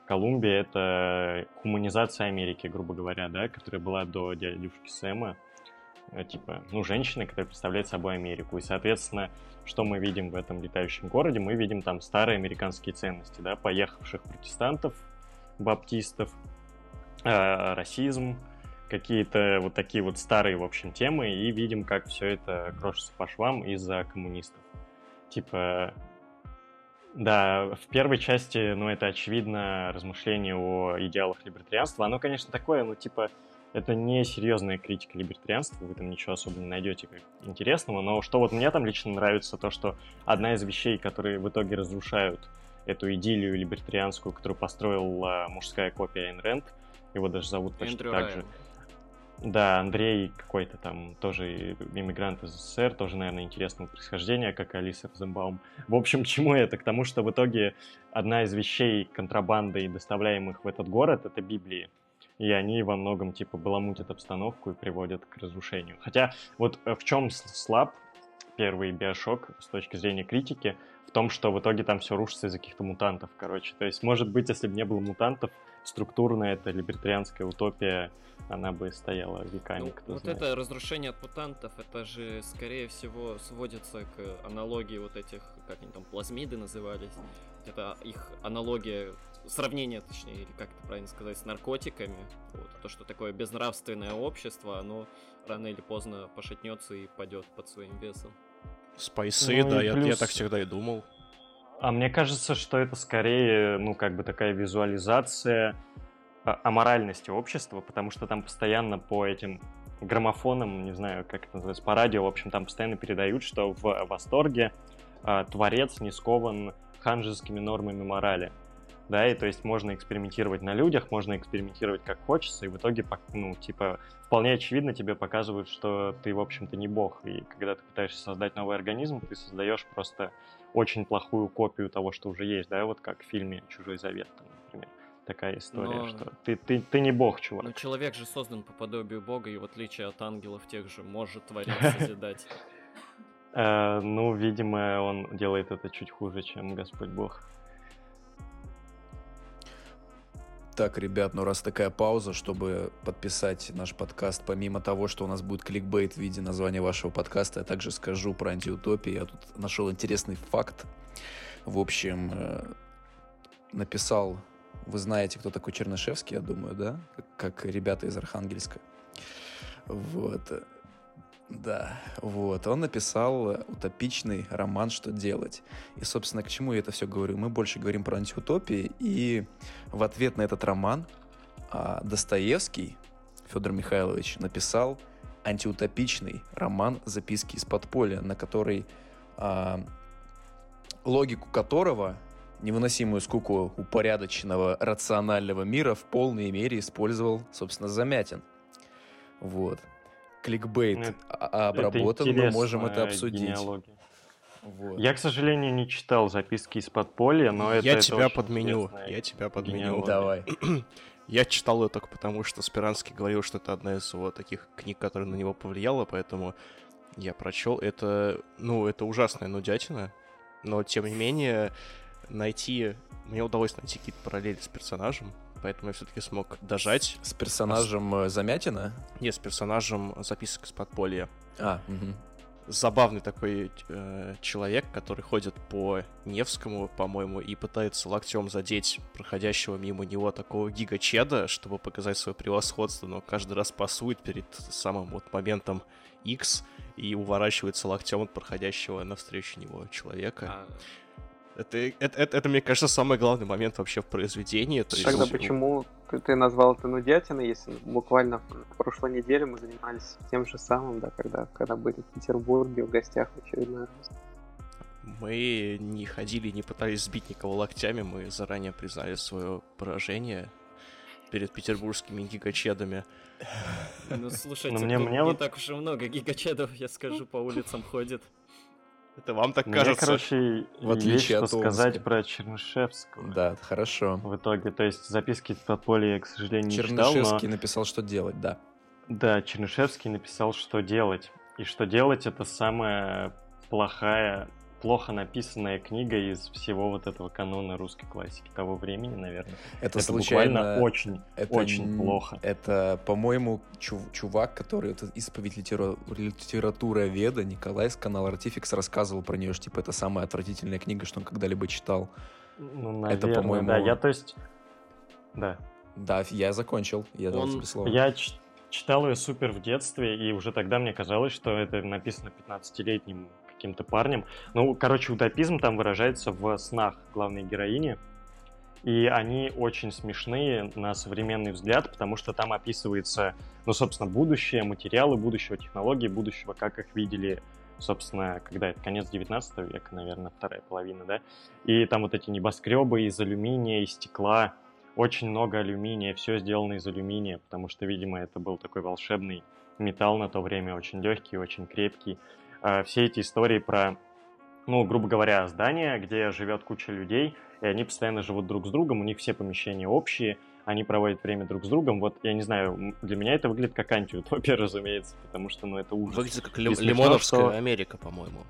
Колумбия — это гуманизация Америки, грубо говоря, да, которая была до «Дядюшки Сэма». типа, ну, женщины, которая представляет собой Америку. И, соответственно, что мы видим в этом летающем городе? Мы видим там старые американские ценности, да, поехавших протестантов, баптистов, расизм, какие-то вот такие вот старые, в общем, темы, и видим, как все это крошится по швам из-за коммунистов. Типа, да, в первой части, ну, это, очевидно, размышление о идеалах либертарианства. Оно, конечно, такое, ну, типа, это не серьезная критика либертарианства, вы там ничего особо не найдете интересного, но что вот мне там лично нравится, то, что одна из вещей, которые в итоге разрушают эту идиллию либертарианскую, которую построила мужская копия Айн Рэнд, его даже зовут почти Эндрю так Райан. Же. Да, Андрей какой-то там, тоже иммигрант из СССР, тоже, наверное, интересного происхождения, как Алиса Розенбаум. В общем, к чему это? К тому, что в итоге одна из вещей контрабандой, доставляемых в этот город, это Библии. И они во многом, типа, баламутят обстановку и приводят к разрушению. Хотя вот в чем слаб первый Биошок с точки зрения критики, в том, что в итоге там все рушится из-за каких-то мутантов, короче. То есть, может быть, если бы не было мутантов, структурно эта либертарианская утопия, она бы стояла веками, ну, кто вот знает. Это разрушение от мутантов, это же, скорее всего, сводится к аналогии вот этих, как они там, плазмиды назывались. Это их аналогия, сравнение, точнее, или как это правильно сказать, с наркотиками. Вот, то, что такое безнравственное общество, оно рано или поздно пошатнется и падет под своим весом. Спайсы, ну, да, плюс... я так всегда и думал. А мне кажется, что это скорее, ну, как бы такая визуализация аморальности общества, потому что там постоянно по этим граммофонам, не знаю, как это называется, по радио, в общем, там постоянно передают, что в восторге творец не скован ханжескими нормами морали. Да, и то есть можно экспериментировать на людях, можно экспериментировать как хочется, и в итоге, ну, типа, вполне очевидно тебе показывают, что ты, в общем-то, не бог. И когда ты пытаешься создать новый организм, ты создаешь просто очень плохую копию того, что уже есть, да, вот как в фильме «Чужой завет», там, например, такая история, но... что ты не бог, чувак. Но человек же создан по подобию бога, и в отличие от ангелов тех же может творить, созидать. Ну, видимо, он делает это чуть хуже, чем Господь Бог. Так, ребят, ну раз такая пауза, чтобы подписать наш подкаст, помимо того, что у нас будет кликбейт в виде названия вашего подкаста, я также скажу про антиутопию. Я тут нашел интересный факт. В общем, написал, вы знаете, кто такой Чернышевский, я думаю, да? Как ребята из Архангельска. Вот. Да, вот. Он написал утопичный роман «Что делать?». И, собственно, к чему я это все говорю? Мы больше говорим про антиутопии, и в ответ на этот роман Достоевский Федор Михайлович написал антиутопичный роман «Записки из подполья», на который логику которого, невыносимую скуку упорядоченного рационального мира, в полной мере использовал, собственно, Замятин. Вот. Кликбейт обработан, мы можем это обсудить. Вот. Я, к сожалению, не читал «Записки из подполья», но Я тебя подменю. Давай. Я читал ее только потому, что Спиранский говорил, что это одна из его таких книг, которая на него повлияла, поэтому я прочел. Это, ну, это ужасная нудятина, но, тем не менее, мне удалось найти какие-то параллели с персонажем. Поэтому я все-таки смог дожать. С персонажем Замятина? Нет, с персонажем «Записок из подполья». Угу. Забавный такой человек, который ходит по Невскому, по-моему, и пытается локтем задеть проходящего мимо него такого гигачеда, чтобы показать свое превосходство, но каждый раз пасует перед самым вот моментом X и уворачивается локтем от проходящего навстречу него человека. Это, мне кажется, самый главный момент вообще в произведении. То есть... Тогда почему ты назвал это нудятиной, если буквально в прошлой неделе мы занимались тем же самым, да, когда были в Петербурге в гостях в очередной раз? Мы не ходили, не пытались сбить никого локтями, мы заранее признали свое поражение перед петербургскими гигачедами. Ну, слушайте, не так уж и много гигачедов, я скажу, по улицам ходит. Это вам так кажется? Мне, короче, в отличие есть, что сказать про Чернышевского. Да, хорошо. В итоге, то есть «Записки под поле» я, к сожалению, не читал, но... Чернышевский написал «Что делать», да. Да, Чернышевский написал «Что делать». И «Что делать» — это самая плохая плохо написанная книга из всего вот этого канона русской классики того времени, наверное. Это буквально очень плохо. Это, по-моему, чувак, который исповедь литературоведа Николай с канала Артификс рассказывал про нее, что типа это самая отвратительная книга, что он когда-либо читал. Ну, наверное, это, по-моему... да. Я, то есть... Да. Да, я закончил. Я дал тебе слово. Я читал ее супер в детстве, и уже тогда мне казалось, что это написано 15-летним каким-то парнем. Ну, короче, утопизм там выражается в снах главной героини, и они очень смешные на современный взгляд, потому что там описывается, ну, собственно, будущее, материалы будущего, технологии будущего, как их видели, собственно, когда это, конец 19 века, наверное, вторая половина, да? И там вот эти небоскребы из алюминия, из стекла, очень много алюминия, все сделано из алюминия, потому что, видимо, это был такой волшебный металл на то время, очень легкий, очень крепкий. Все эти истории про, ну, грубо говоря, здания, где живет куча людей, и они постоянно живут друг с другом, у них все помещения общие, они проводят время друг с другом. Вот, я не знаю, для меня это выглядит как антиутопия, разумеется, потому что, ну, это ужас. Выглядит как лимоновская Америка, по-моему.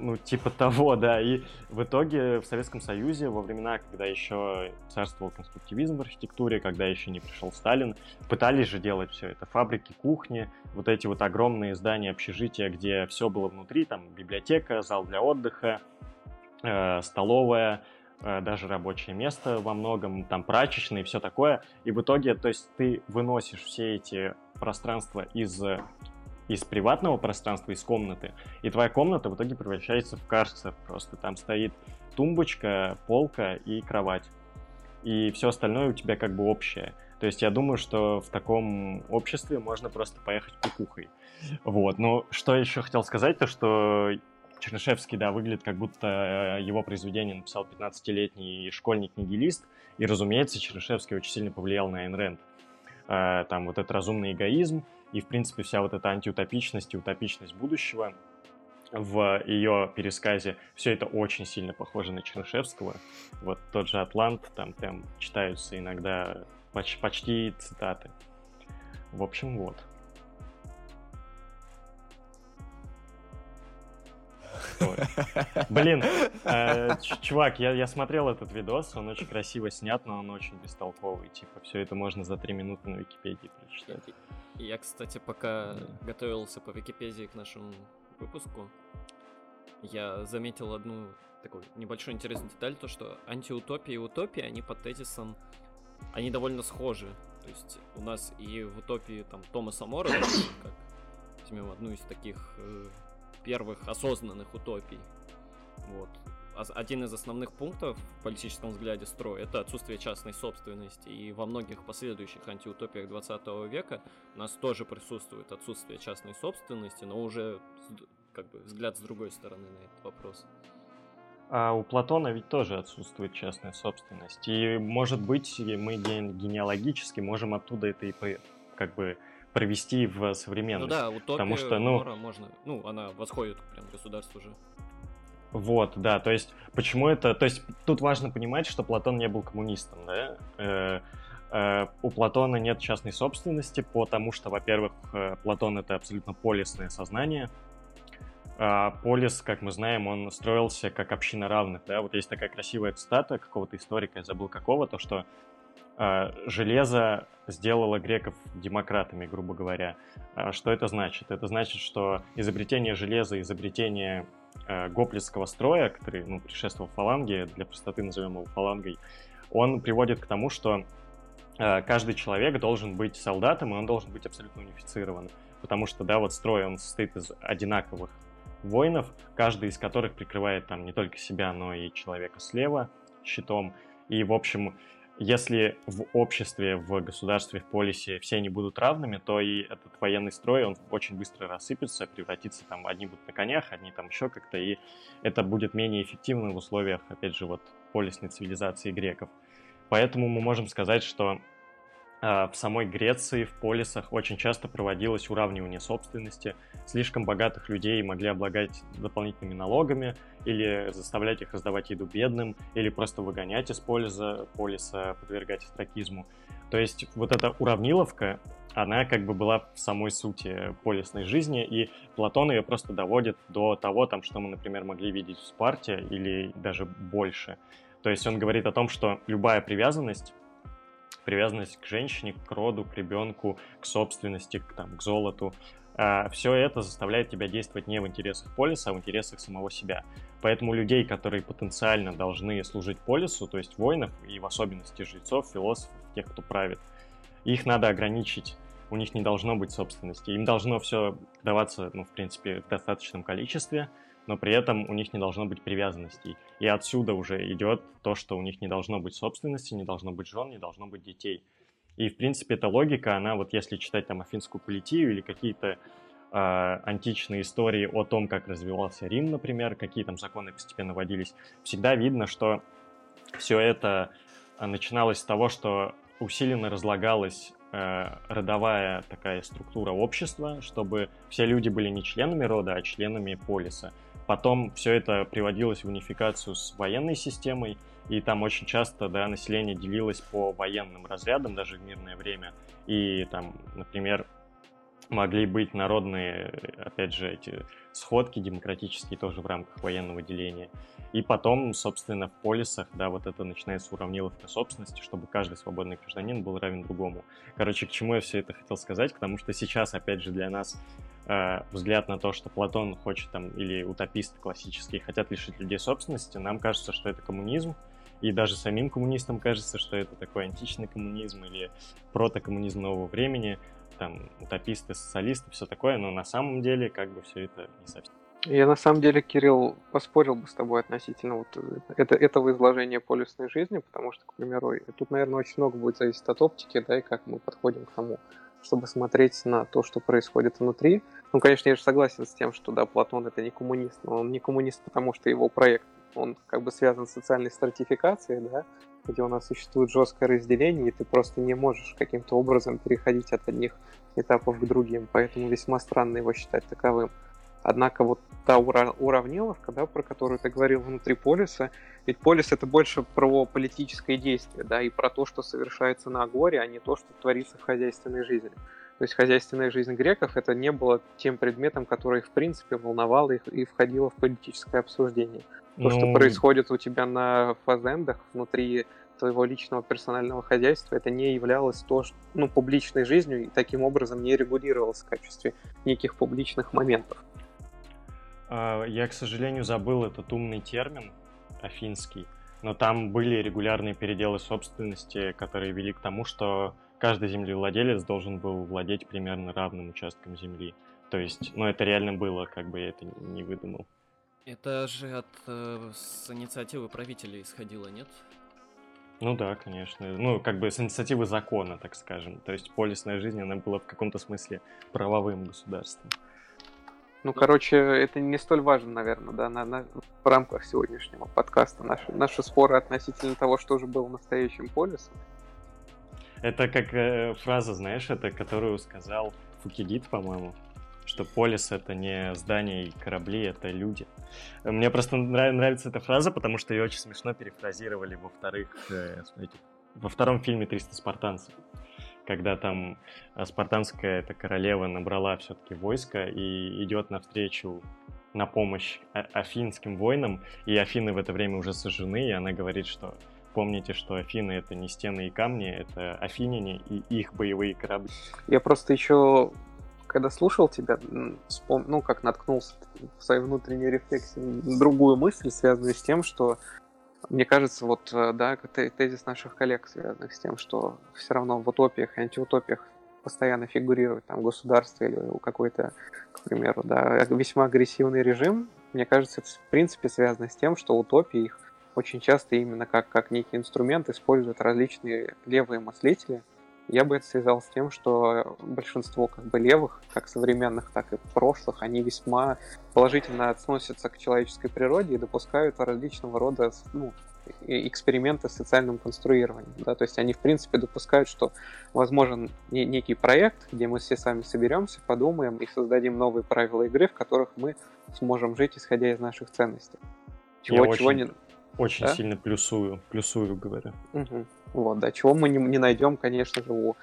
Ну, типа того, да. И в итоге в Советском Союзе во времена, когда еще царствовал конструктивизм в архитектуре, когда еще не пришел Сталин, пытались же делать все это. Фабрики, кухни, вот эти вот огромные здания, общежития, где все было внутри, там библиотека, зал для отдыха, столовая, даже рабочее место во многом, там прачечные, все такое. И в итоге, то есть ты выносишь все эти пространства из приватного пространства, из комнаты, и твоя комната в итоге превращается в карцер. Просто там стоит тумбочка, полка и кровать. И все остальное у тебя как бы общее. То есть я думаю, что в таком обществе можно просто поехать кукухой. Вот. Но что еще хотел сказать, то что Чернышевский, да, выглядит, как будто его произведение написал 15-летний школьник-нигилист. И, разумеется, Чернышевский очень сильно повлиял на Айн Рэнд. Там вот этот разумный эгоизм, и, в принципе, вся вот эта антиутопичность и утопичность будущего в ее пересказе, все это очень сильно похоже на Чернышевского. Вот тот же «Атлант», там прям читаются иногда почти цитаты. В общем, вот. Блин, чувак, я смотрел этот видос, он очень красиво снят, но он очень бестолковый. Типа, все это можно за 3 минуты на Википедии прочитать. Я, кстати, пока готовился по Википедии к нашему выпуску, я заметил одну такую небольшую интересную деталь, то что антиутопия и утопия, они по тезисам, они довольно схожи. То есть у нас и в утопии там Томаса Мора, как возьмем одну из таких первых осознанных утопий. Вот. Один из основных пунктов в политическом взгляде строя — это отсутствие частной собственности. И во многих последующих антиутопиях 20 века у нас тоже присутствует отсутствие частной собственности, но уже как бы взгляд с другой стороны на этот вопрос. А у Платона ведь тоже отсутствует частная собственность. И, может быть, мы генеалогически можем оттуда это и как бы провести в современность. Ну да, утопия, потому что, ну, Мора можно, ну, она восходит прям к государству уже. Вот, да, то есть почему это... То есть тут важно понимать, что Платон не был коммунистом, да? У Платона нет частной собственности, потому что, во-первых, Платон — это абсолютно полисное сознание. Полис, как мы знаем, он строился как община равных, да? Вот есть такая красивая цитата какого-то историка, я забыл какого, то что железо сделало греков демократами, грубо говоря. Что это значит? Это значит, что изобретение железа, изобретение гоплитского строя, который, ну, предшествовал фаланге, для простоты назовем его фалангой, он приводит к тому, что каждый человек должен быть солдатом, и он должен быть абсолютно унифицирован. Потому что, да, вот строй, он состоит из одинаковых воинов, каждый из которых прикрывает там не только себя, но и человека слева щитом. И, в общем, если в обществе, в государстве, в полисе все не будут равными, то и этот военный строй, он очень быстро рассыпется, превратится там, одни будут на конях, одни там еще как-то, и это будет менее эффективно в условиях, опять же, вот полисной цивилизации греков. Поэтому мы можем сказать, что в самой Греции, в полисах очень часто проводилось уравнивание собственности. Слишком богатых людей могли облагать дополнительными налогами или заставлять их раздавать еду бедным, или просто выгонять из полиса, подвергать остракизму. То есть вот эта уравниловка, она как бы была в самой сути полисной жизни, и Платон ее просто доводит до того, там, что мы, например, могли видеть в Спарте или даже больше. То есть он говорит о том, что любая привязанность, привязанность к женщине, к роду, к ребенку, к собственности, к, там, к золоту, все это заставляет тебя действовать не в интересах полиса, а в интересах самого себя. Поэтому людей, которые потенциально должны служить полису, то есть воинов, и в особенности жрецов, философов, тех, кто правит, их надо ограничить, у них не должно быть собственности. Им должно все даваться, ну, в принципе, в достаточном количестве, но при этом у них не должно быть привязанностей. И отсюда уже идет то, что у них не должно быть собственности, не должно быть жен, не должно быть детей. И, в принципе, эта логика, она вот если читать там Афинскую Политию или какие-то античные истории о том, как развивался Рим, например, какие там законы постепенно вводились, всегда видно, что все это начиналось с того, что усиленно разлагалась родовая такая структура общества, чтобы все люди были не членами рода, а членами полиса. Потом все это приводилось в унификацию с военной системой, и там очень часто, да, население делилось по военным разрядам, даже в мирное время. И там, например, могли быть народные, опять же, эти сходки демократические тоже в рамках военного деления. И потом, собственно, в полисах, да, вот это начинается уравниловка собственности, чтобы каждый свободный гражданин был равен другому. Короче, к чему я все это хотел сказать? Потому что сейчас, опять же, для нас взгляд на то, что Платон хочет там, или утописты классические хотят лишить людей собственности, нам кажется, что это коммунизм. И даже самим коммунистам кажется, что это такой античный коммунизм или протокоммунизм нового времени, там, утописты, социалисты, все такое, но на самом деле как бы все это не совсем. Я на самом деле, Кирилл, поспорил бы с тобой относительно вот этого изложения полюсной жизни, потому что, к примеру, тут, наверное, очень много будет зависеть от оптики, да, и как мы подходим к тому, чтобы смотреть на то, что происходит внутри. Ну, конечно, я же согласен с тем, что, да, Платон — это не коммунист, но он не коммунист, потому что его проект, он как бы связан с социальной стратификацией, да, где у нас существует жесткое разделение, и ты просто не можешь каким-то образом переходить от одних этапов к другим, поэтому весьма странно его считать таковым. Однако вот та уравниловка, да, про которую ты говорил внутри полиса, ведь полис — это больше про политическое действие, да, и про то, что совершается на агоре, а не то, что творится в хозяйственной жизни. То есть хозяйственная жизнь греков — это не было тем предметом, который, в принципе, волновало их и входило в политическое обсуждение. То, что происходит у тебя на фазендах, внутри твоего личного персонального хозяйства, это не являлось то, что, ну, публичной жизнью и таким образом не регулировалось в качестве неких публичных моментов. Я, к сожалению, забыл этот умный термин афинский, но там были регулярные переделы собственности, которые вели к тому, что каждый землевладелец должен был владеть примерно равным участком земли. То есть, ну, это реально было, как бы я это не выдумал. Это же с инициативы правителей исходило, нет? Ну да, конечно. Ну, как бы с инициативы закона, так скажем. То есть полисная жизнь, она была в каком-то смысле правовым государством. Ну, короче, это не столь важно, наверное, да, в рамках сегодняшнего подкаста. Наши споры относительно того, что же было настоящим полисом. Это как фраза, знаешь, это которую сказал Фукидид, по-моему. Что полис — это не здания и корабли, это люди. Мне просто нравится эта фраза, потому что ее очень смешно перефразировали во втором фильме «300 спартанцев», когда там спартанская эта королева набрала все-таки войско и идет навстречу на помощь афинским воинам, и Афины в это время уже сожжены, и она говорит, что помните, что Афины — это не стены и камни, это афиняне и их боевые корабли. Я просто еще... Когда слушал тебя, ну, как наткнулся в своей внутренней рефлексии на другую мысль, связанную с тем, что, мне кажется, вот, да, тезис наших коллег, связанных с тем, что все равно в утопиях и антиутопиях постоянно фигурирует там государство или какой-то, к примеру, да, весьма агрессивный режим, мне кажется, это, в принципе, связано с тем, что утопии их очень часто именно как некий инструмент используют различные левые мыслители. Я бы это связал с тем, что большинство как бы левых, как современных, так и прошлых, они весьма положительно относятся к человеческой природе и допускают различного рода, ну, эксперименты с социальным конструированием. Да? То есть они, в принципе, допускают, что возможен некий проект, где мы все сами соберемся, подумаем и создадим новые правила игры, в которых мы сможем жить, исходя из наших ценностей. Чего-чего не... Очень сильно плюсую говорю. Угу. Вот, да, чего мы не найдем, конечно же, у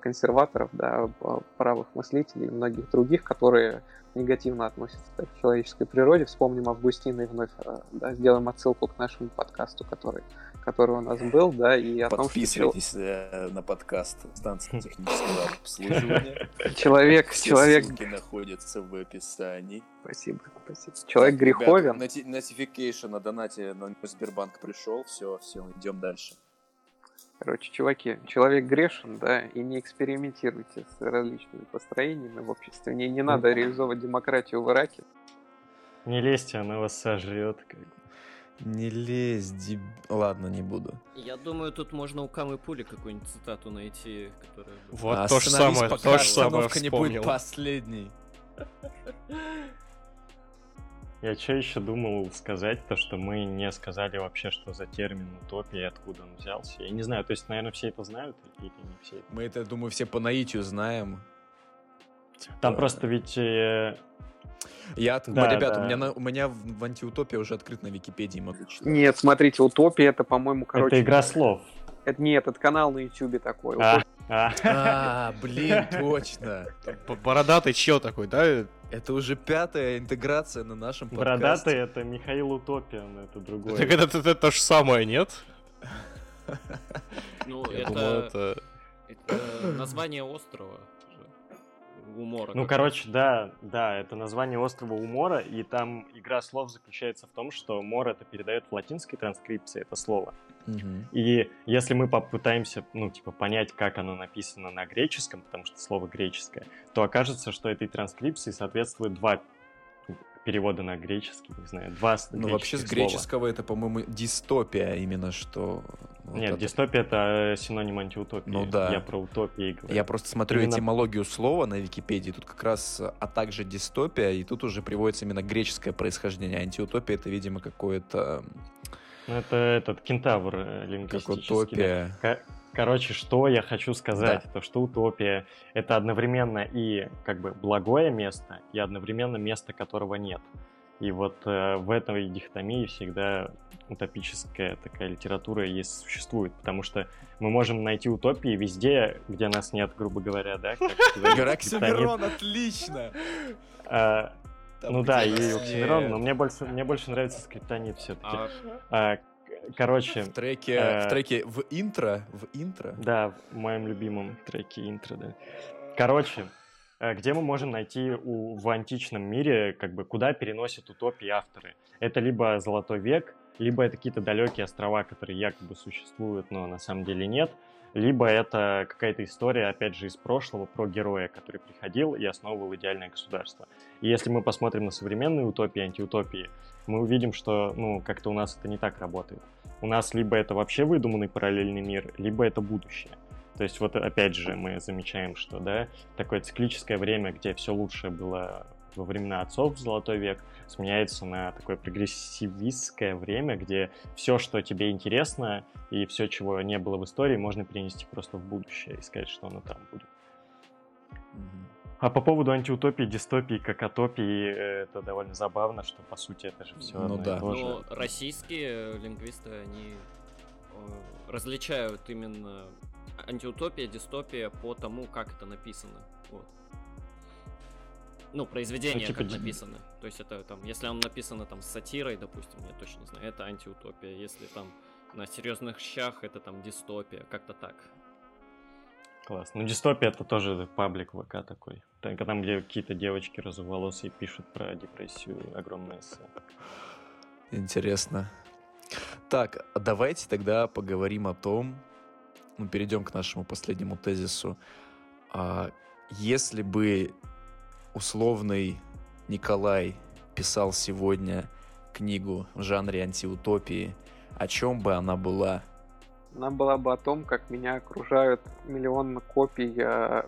консерваторов, да, правых мыслителей и многих других, которые негативно относятся к человеческой природе. Вспомним Августина и вновь, да, сделаем отсылку к нашему подкасту, который у нас был, да, и о том, что... Подписывайтесь на подкаст «Станция технического обслуживания». Человек... Ссылки находятся в описании. Спасибо. Человек греховен. Notification о донате на Сбербанк пришел, все, идем дальше. Короче, чуваки, человек грешен, да, и не экспериментируйте с различными построениями в обществе. Не надо реализовывать демократию в Ираке. Не лезьте, она вас сожрет. Не лезь, Ладно, не буду. Я думаю, тут можно у Камы Пули какую-нибудь цитату найти, которая... Вот, то же самое вспомнил. Не будет последней. Я что еще думал сказать, то, что мы не сказали вообще, что за термин утопия, откуда он взялся. Я не знаю, то есть, наверное, все это знают или не все? Мы это, думаю, все по наитию знаем. Там просто ведь... У меня в антиутопия уже открыта на Википедии, могу читать. Нет, смотрите, утопия это, по-моему, короче... Это игра слов. Это канал на Ютубе такой. Блин, точно. Бородатый чел такой, да? Это уже 5-я интеграция на нашем подкасте. Бородатый — это Михаил Утопиан, это другое. Так это то же самое, нет? Ну, это название острова. Умора. Ну, короче, да, это название острова Умора, и там игра слов заключается в том, что Мора это передает в латинской транскрипции это слово. Угу. И если мы попытаемся, понять, как оно написано на греческом, потому что слово греческое, то окажется, что этой транскрипции соответствует 2 перевода на греческий, не знаю, 2 греческих слова. Ну, вообще с греческого это, по-моему, дистопия именно что... Вот нет, дистопия — это синоним антиутопии. Ну да. Я про утопии говорю. Я просто смотрю этимологию слова на Википедии, тут как раз, а также дистопия, и тут уже приводится именно греческое происхождение. Антиутопия — это, видимо, какое-то... Ну, это этот кентавр лингвистический. Как утопия. Да. Короче, что я хочу сказать, да. То что утопия — это одновременно и как бы благое место, и одновременно место, которого нет. И вот в этой дихотомии всегда утопическая такая литература есть, существует, потому что мы можем найти утопии везде, где нас нет, грубо говоря, да? Оксимирон, отлично! Ну да, и Оксимирон, но мне больше нравится скриптонит все-таки. Короче... В треке в интро? Да, в моем любимом треке интро, да. Короче... Где мы можем найти в античном мире, как бы куда переносят утопии авторы? Это либо Золотой век, либо это какие-то далекие острова, которые якобы существуют, но на самом деле нет, либо это какая-то история, опять же, из прошлого про героя, который приходил и основывал идеальное государство. И если мы посмотрим на современные утопии, антиутопии, мы увидим, что, как-то у нас это не так работает. У нас либо это вообще выдуманный параллельный мир, либо это будущее. То есть вот опять же мы замечаем, что да, такое циклическое время, где все лучшее было во времена отцов в Золотой век, сменяется на такое прогрессивистское время, где все, что тебе интересно и все, чего не было в истории, можно перенести просто в будущее и сказать, что оно там будет. А по поводу антиутопии, дистопии, какотопии, это довольно забавно, что по сути это же все одно и то же. Но российские лингвисты, они различают именно... антиутопия, дистопия по тому, как это написано. Вот. Произведение, как написано. То есть это там, если оно написано там с сатирой, допустим, я точно не знаю, это антиутопия. Если там на серьезных щах, это там дистопия, как-то так. Класс. Дистопия это тоже паблик ВК такой. Там, где какие-то девочки розоволосые пишут про депрессию, огромное эссе. Интересно. Так, давайте тогда поговорим о том, перейдем к нашему последнему тезису. Если бы условный Николай писал сегодня книгу в жанре антиутопии, о чем бы она была? Она была бы о том, как меня окружают миллион копий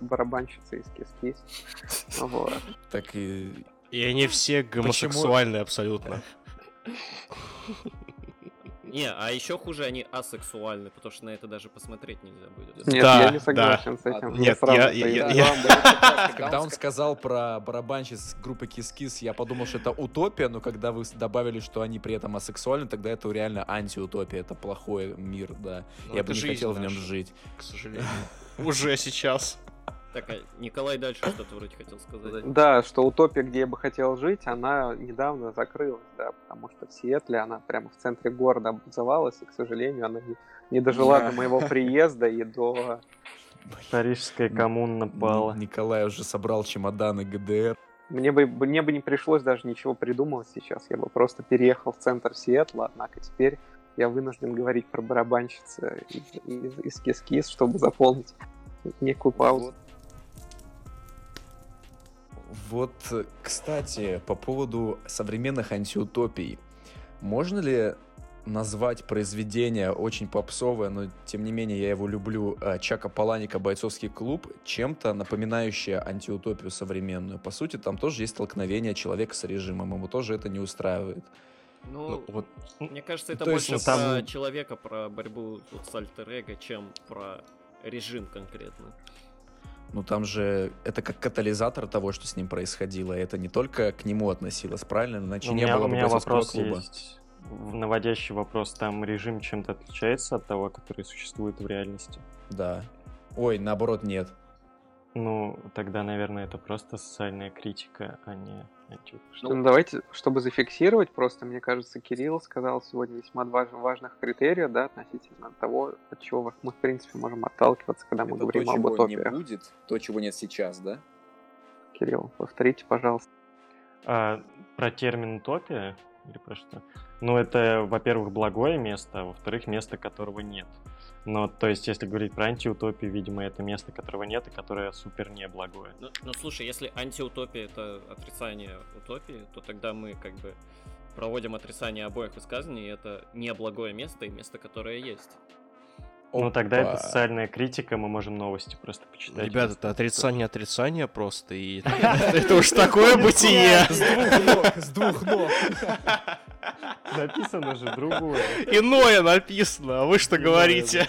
барабанщицы из Кис-Кис. Так и они все гомосексуальные абсолютно. Не, а еще хуже, они асексуальны, потому что на это даже посмотреть нельзя будет. Нет, да, я не согласен, да, с этим. Нет, я... Когда он сказал про барабанщиц группы Кис-Кис, я подумал, что это утопия, но когда вы добавили, что они при этом асексуальны, тогда это реально антиутопия, это плохой мир, да. Я бы не хотел в нем жить. К сожалению. Уже сейчас. Так, Николай дальше что-то вроде хотел сказать. Да, что утопия, где я бы хотел жить, она недавно закрылась, да, потому что в Сиэтле она прямо в центре города образовалась, и, к сожалению, она не дожила до моего приезда и до... Парижская коммуна пала. Николай уже собрал чемоданы ГДР. Мне бы не пришлось даже ничего придумывать сейчас, я бы просто переехал в центр Сиэтла, однако теперь я вынужден говорить про барабанщицы из Кис-Кис, чтобы заполнить некую паузу. Вот, кстати, по поводу современных антиутопий. Можно ли назвать произведение, очень попсовое, но тем не менее я его люблю, Чака Паланика «Бойцовский клуб», чем-то напоминающее антиутопию современную? По сути, там тоже есть столкновение человека с режимом, ему тоже это не устраивает. Ну, вот. Мне кажется, это больше про человека, про борьбу с альтер-эго, чем про режим конкретно. Ну там же это как катализатор того, что с ним происходило. Это не только к нему относилось, правильно? Иначе не было бы бойцовского клуба. Есть наводящий вопрос. Там режим чем-то отличается от того, который существует в реальности? Да. Ой, наоборот, нет. Ну, тогда, наверное, это просто социальная критика, а не... Ну, давайте, чтобы зафиксировать, просто, мне кажется, Кирилл сказал сегодня весьма два важных критерия, да, относительно того, от чего мы, в принципе, можем отталкиваться, когда мы это говорим об утопиях. То, чего не будет, то, чего нет сейчас, да? Кирилл, повторите, пожалуйста. Про термин «утопия» или про что? Ну, это, во-первых, благое место, а во-вторых, место, которого нет. Но, то есть, если говорить про антиутопию, видимо, это место, которого нет и которое супер неблагое. Ну, слушай, если антиутопия — это отрицание утопии, то тогда мы как бы проводим отрицание обоих высказаний, и это неблагое место и место, которое есть. Опа. Ну, тогда это социальная критика, мы можем новости просто почитать. Ребята, это отрицание просто, и это уж такое бытие. С двух ног. Написано же другое. Иное написано, а вы что говорите?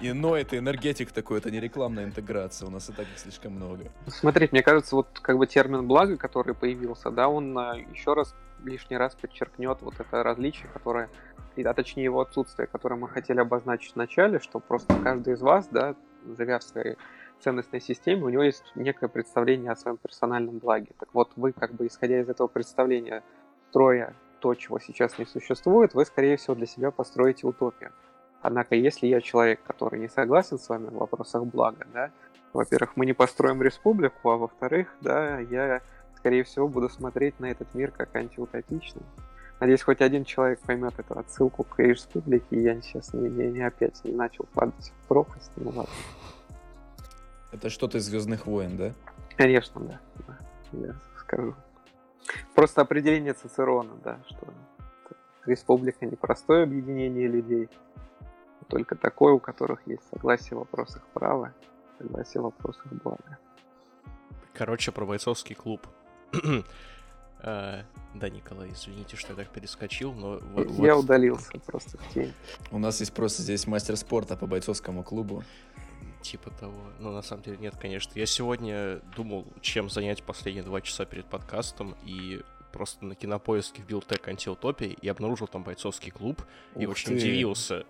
Иное — это энергетик такой, это не рекламная интеграция, у нас и так слишком много. Смотрите, мне кажется, вот как бы термин «благо», который появился, да, он еще раз, лишний раз подчеркнет вот это различие, которое, а точнее его отсутствие, которое мы хотели обозначить вначале, что просто каждый из вас, да, живя в своей ценностной системе, у него есть некое представление о своем персональном благе. Так вот, вы как бы, исходя из этого представления, строя то, чего сейчас не существует, вы, скорее всего, для себя построите утопию. Однако, если я человек, который не согласен с вами в вопросах блага, да, во-первых, мы не построим республику, а во-вторых, да, я, скорее всего, буду смотреть на этот мир как антиутопичный. Надеюсь, хоть один человек поймет эту отсылку к республике, и я сейчас не начал падать в пропасть, ну ладно. Это что-то из «Звездных войн», да? Конечно, да. Я скажу. Просто определение Цицерона, да, что республика — непростое объединение людей, а только такое, у которых есть согласие в вопросах права, согласие в вопросах блага. Короче, про бойцовский клуб. Да, Николай, извините, что я так перескочил, но... Я удалился просто в тень. У нас есть просто здесь мастер спорта по бойцовскому клубу. Типа того. Но на самом деле нет, конечно. Я сегодня думал, чем занять последние 2 часа перед подкастом, и просто на Кинопоиске вбил тег «Антиутопия» и обнаружил там «Бойцовский клуб». Ух, и очень удивился.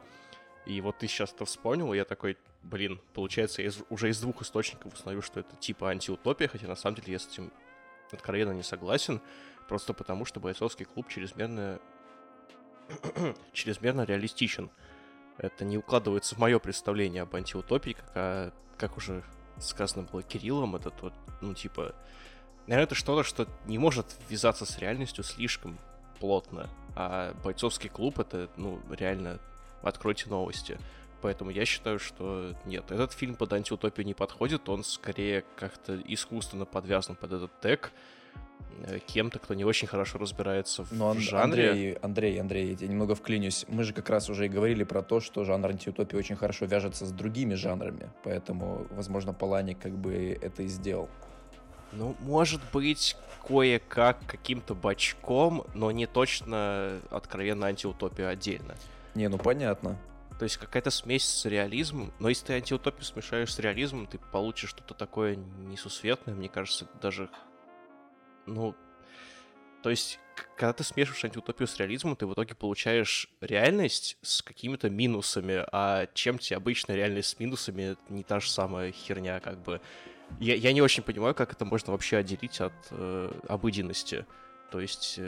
И вот ты сейчас это вспомнил, и я такой, блин, получается, я уже из 2 источников установил, что это типа антиутопия, хотя на самом деле я с этим откровенно не согласен, просто потому что «Бойцовский клуб» чрезмерно реалистичен. Это не укладывается в мое представление об антиутопии, как уже сказано было Кириллом, это то, ну, типа... Наверное, это что-то, что не может ввязаться с реальностью слишком плотно, а «Бойцовский клуб» — это, ну, реально, откройте новости. Поэтому я считаю, что нет, этот фильм под антиутопию не подходит, он скорее как-то искусственно подвязан под этот тег кем-то, кто не очень хорошо разбирается в жанре. Андрей, я тебе немного вклинюсь. Мы же как раз уже и говорили про то, что жанр антиутопии очень хорошо вяжется с другими жанрами, поэтому, возможно, Паланик как бы это и сделал. Ну, может быть, кое-как, каким-то бочком, но не точно откровенно антиутопию отдельно. Не, ну понятно. То есть какая-то смесь с реализмом, но если ты антиутопию смешаешь с реализмом, ты получишь что-то такое несусветное, мне кажется, даже... Ну, то есть, когда ты смешиваешь антиутопию с реализмом, ты в итоге получаешь реальность с какими-то минусами, а чем тебе обычно реальность с минусами, не та же самая херня, как бы. Я не очень понимаю, как это можно вообще отделить от обыденности. То есть,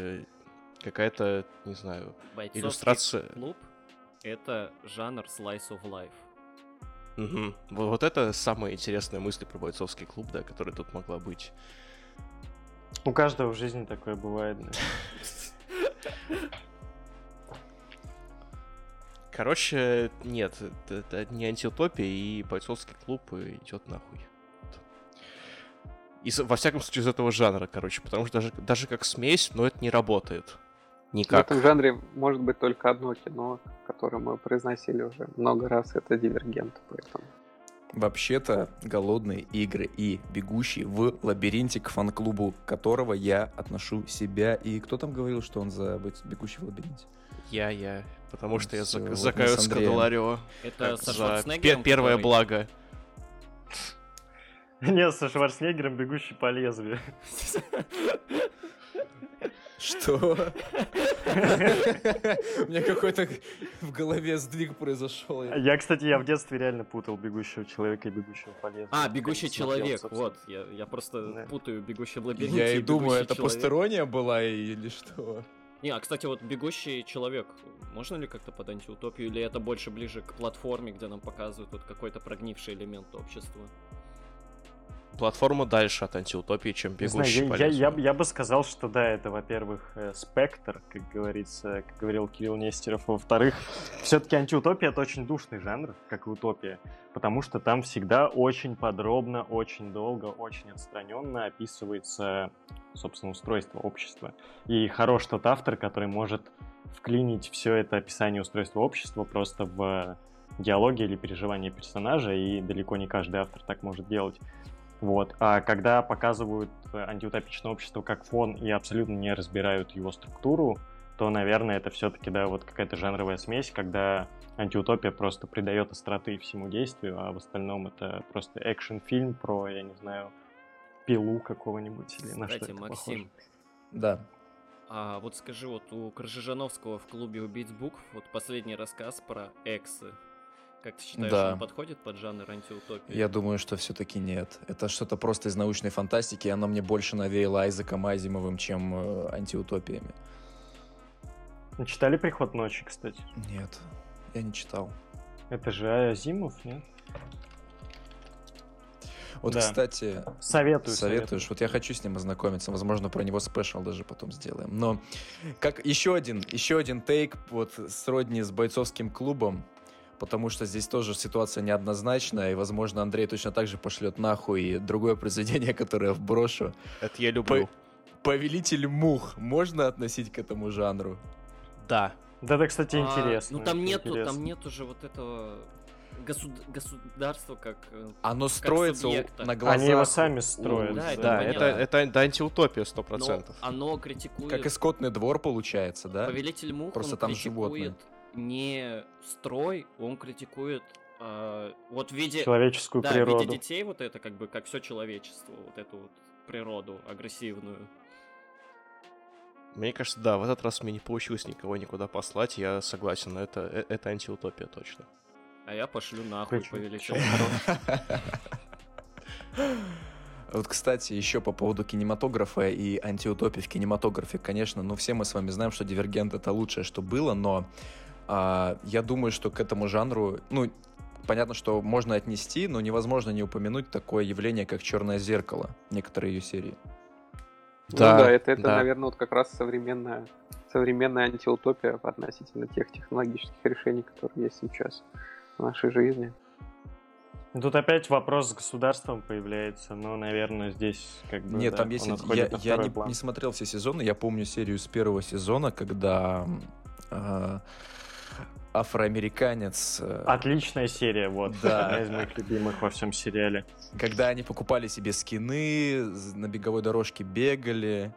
какая-то, не знаю, бойцовский иллюстрация... клуб. Это жанр slice of life. Угу. Вот это самая интересная мысль про бойцовский клуб, да, которая тут могла быть. У каждого в жизни такое бывает. Короче, нет, это не антиутопия, и бойцовский клуб идет нахуй. И, во всяком случае, из этого жанра, короче, потому что даже как смесь, но это не работает. Никак. В этом жанре может быть только одно кино, которое мы произносили уже много раз, это «Дивергент», поэтому... Вообще-то, «Голодные игры» и «Бегущий в лабиринте», к фан-клубу которого я отношу себя. И кто там говорил, что он за «Бегущий в лабиринте»? Я. Потому что все, я за Кае Скоделарио. Это со Шварценеггером? Первое благо. Нет, со Шварценеггером «Бегущий по лезвию». Что? У меня какой-то в голове сдвиг произошел. Я, кстати, в детстве реально путал «Бегущего человека» и «Бегущего по лезвию». А, «Бегущий человек», вот. Я просто путаю «Бегущий в лабиринте». Я и думаю, это постерония была или что? Не, а, кстати, вот «Бегущий человек», можно ли как-то под антиутопию? Или это больше ближе к платформе, где нам показывают вот какой-то прогнивший элемент общества? Платформа дальше от антиутопии, чем «Бегущий по лезвию». Я бы сказал, что да, это, во-первых, спектр, как говорил Кирилл Нестеров. Во-вторых, все-таки антиутопия — это очень душный жанр, как и утопия, потому что там всегда очень подробно, очень долго, очень отстраненно описывается, собственно, устройство общества. И хорош тот автор, который может вклинить все это описание устройства общества просто в диалоги или переживания персонажа, и далеко не каждый автор так может делать. Вот. А когда показывают антиутопичное общество как фон и абсолютно не разбирают его структуру, то, наверное, это все-таки, да, вот какая-то жанровая смесь, когда антиутопия просто придает остроты всему действию, а в остальном это просто экшн-фильм про, я не знаю, пилу какого-нибудь или на что-то похоже. Кстати, Максим. Да. А вот скажи, вот у Крыжижановского в клубе «Убийц букв» вот последний рассказ про эксы. Как ты считаешь, да, он подходит под жанр антиутопии? Я думаю, что все-таки нет. Это что-то просто из научной фантастики, и оно мне больше навеяло Айзеком Азимовым, чем антиутопиями. Читали «Приход ночи», кстати? Нет, я не читал. Это же Азимов, нет? Вот, да. Кстати, советуешь. Вот я хочу с ним ознакомиться. Возможно, про него спешл даже потом сделаем. Но как еще один тейк вот сродни с бойцовским клубом, потому что здесь тоже ситуация неоднозначная, и, возможно, Андрей точно так же пошлет нахуй другое произведение, которое я вброшу. Это я люблю. «Повелитель мух» можно относить к этому жанру? Да. Да, это, кстати, интересно. Ну, там нету же вот этого государства как... Оно как строится субъекта. На глазах. Они его сами строят. Да, это антиутопия 100%. Но оно критикует... Как и «Скотный двор» получается, да? «Повелитель мух», просто там животные. Не строй, он критикует вот в виде человеческую природу. В виде детей вот это как бы как все человечество, вот эту вот природу агрессивную. Мне кажется, да, в этот раз мне не получилось никого никуда послать, я согласен, это антиутопия точно. А я пошлю нахуй «Повелитель мух». Вот, кстати, еще по поводу кинематографа и антиутопии в кинематографе, конечно, ну все мы с вами знаем, что «Дивергент» — это лучшее, что было, но я думаю, что к этому жанру, ну, понятно, что можно отнести, но невозможно не упомянуть такое явление, как «Черное зеркало», некоторые ее серии. Да, ну да, это да. Наверное, вот как раз современная антиутопия относительно тех технологических решений, которые есть сейчас в нашей жизни. Тут опять вопрос с государством появляется, но, наверное, здесь как бы... Нет, да, там есть... Я не смотрел все сезоны, я помню серию с первого сезона, когда... афроамериканец. Отличная серия, вот. Да. Одна из моих любимых во всем сериале. Когда они покупали себе скины, на беговой дорожке бегали.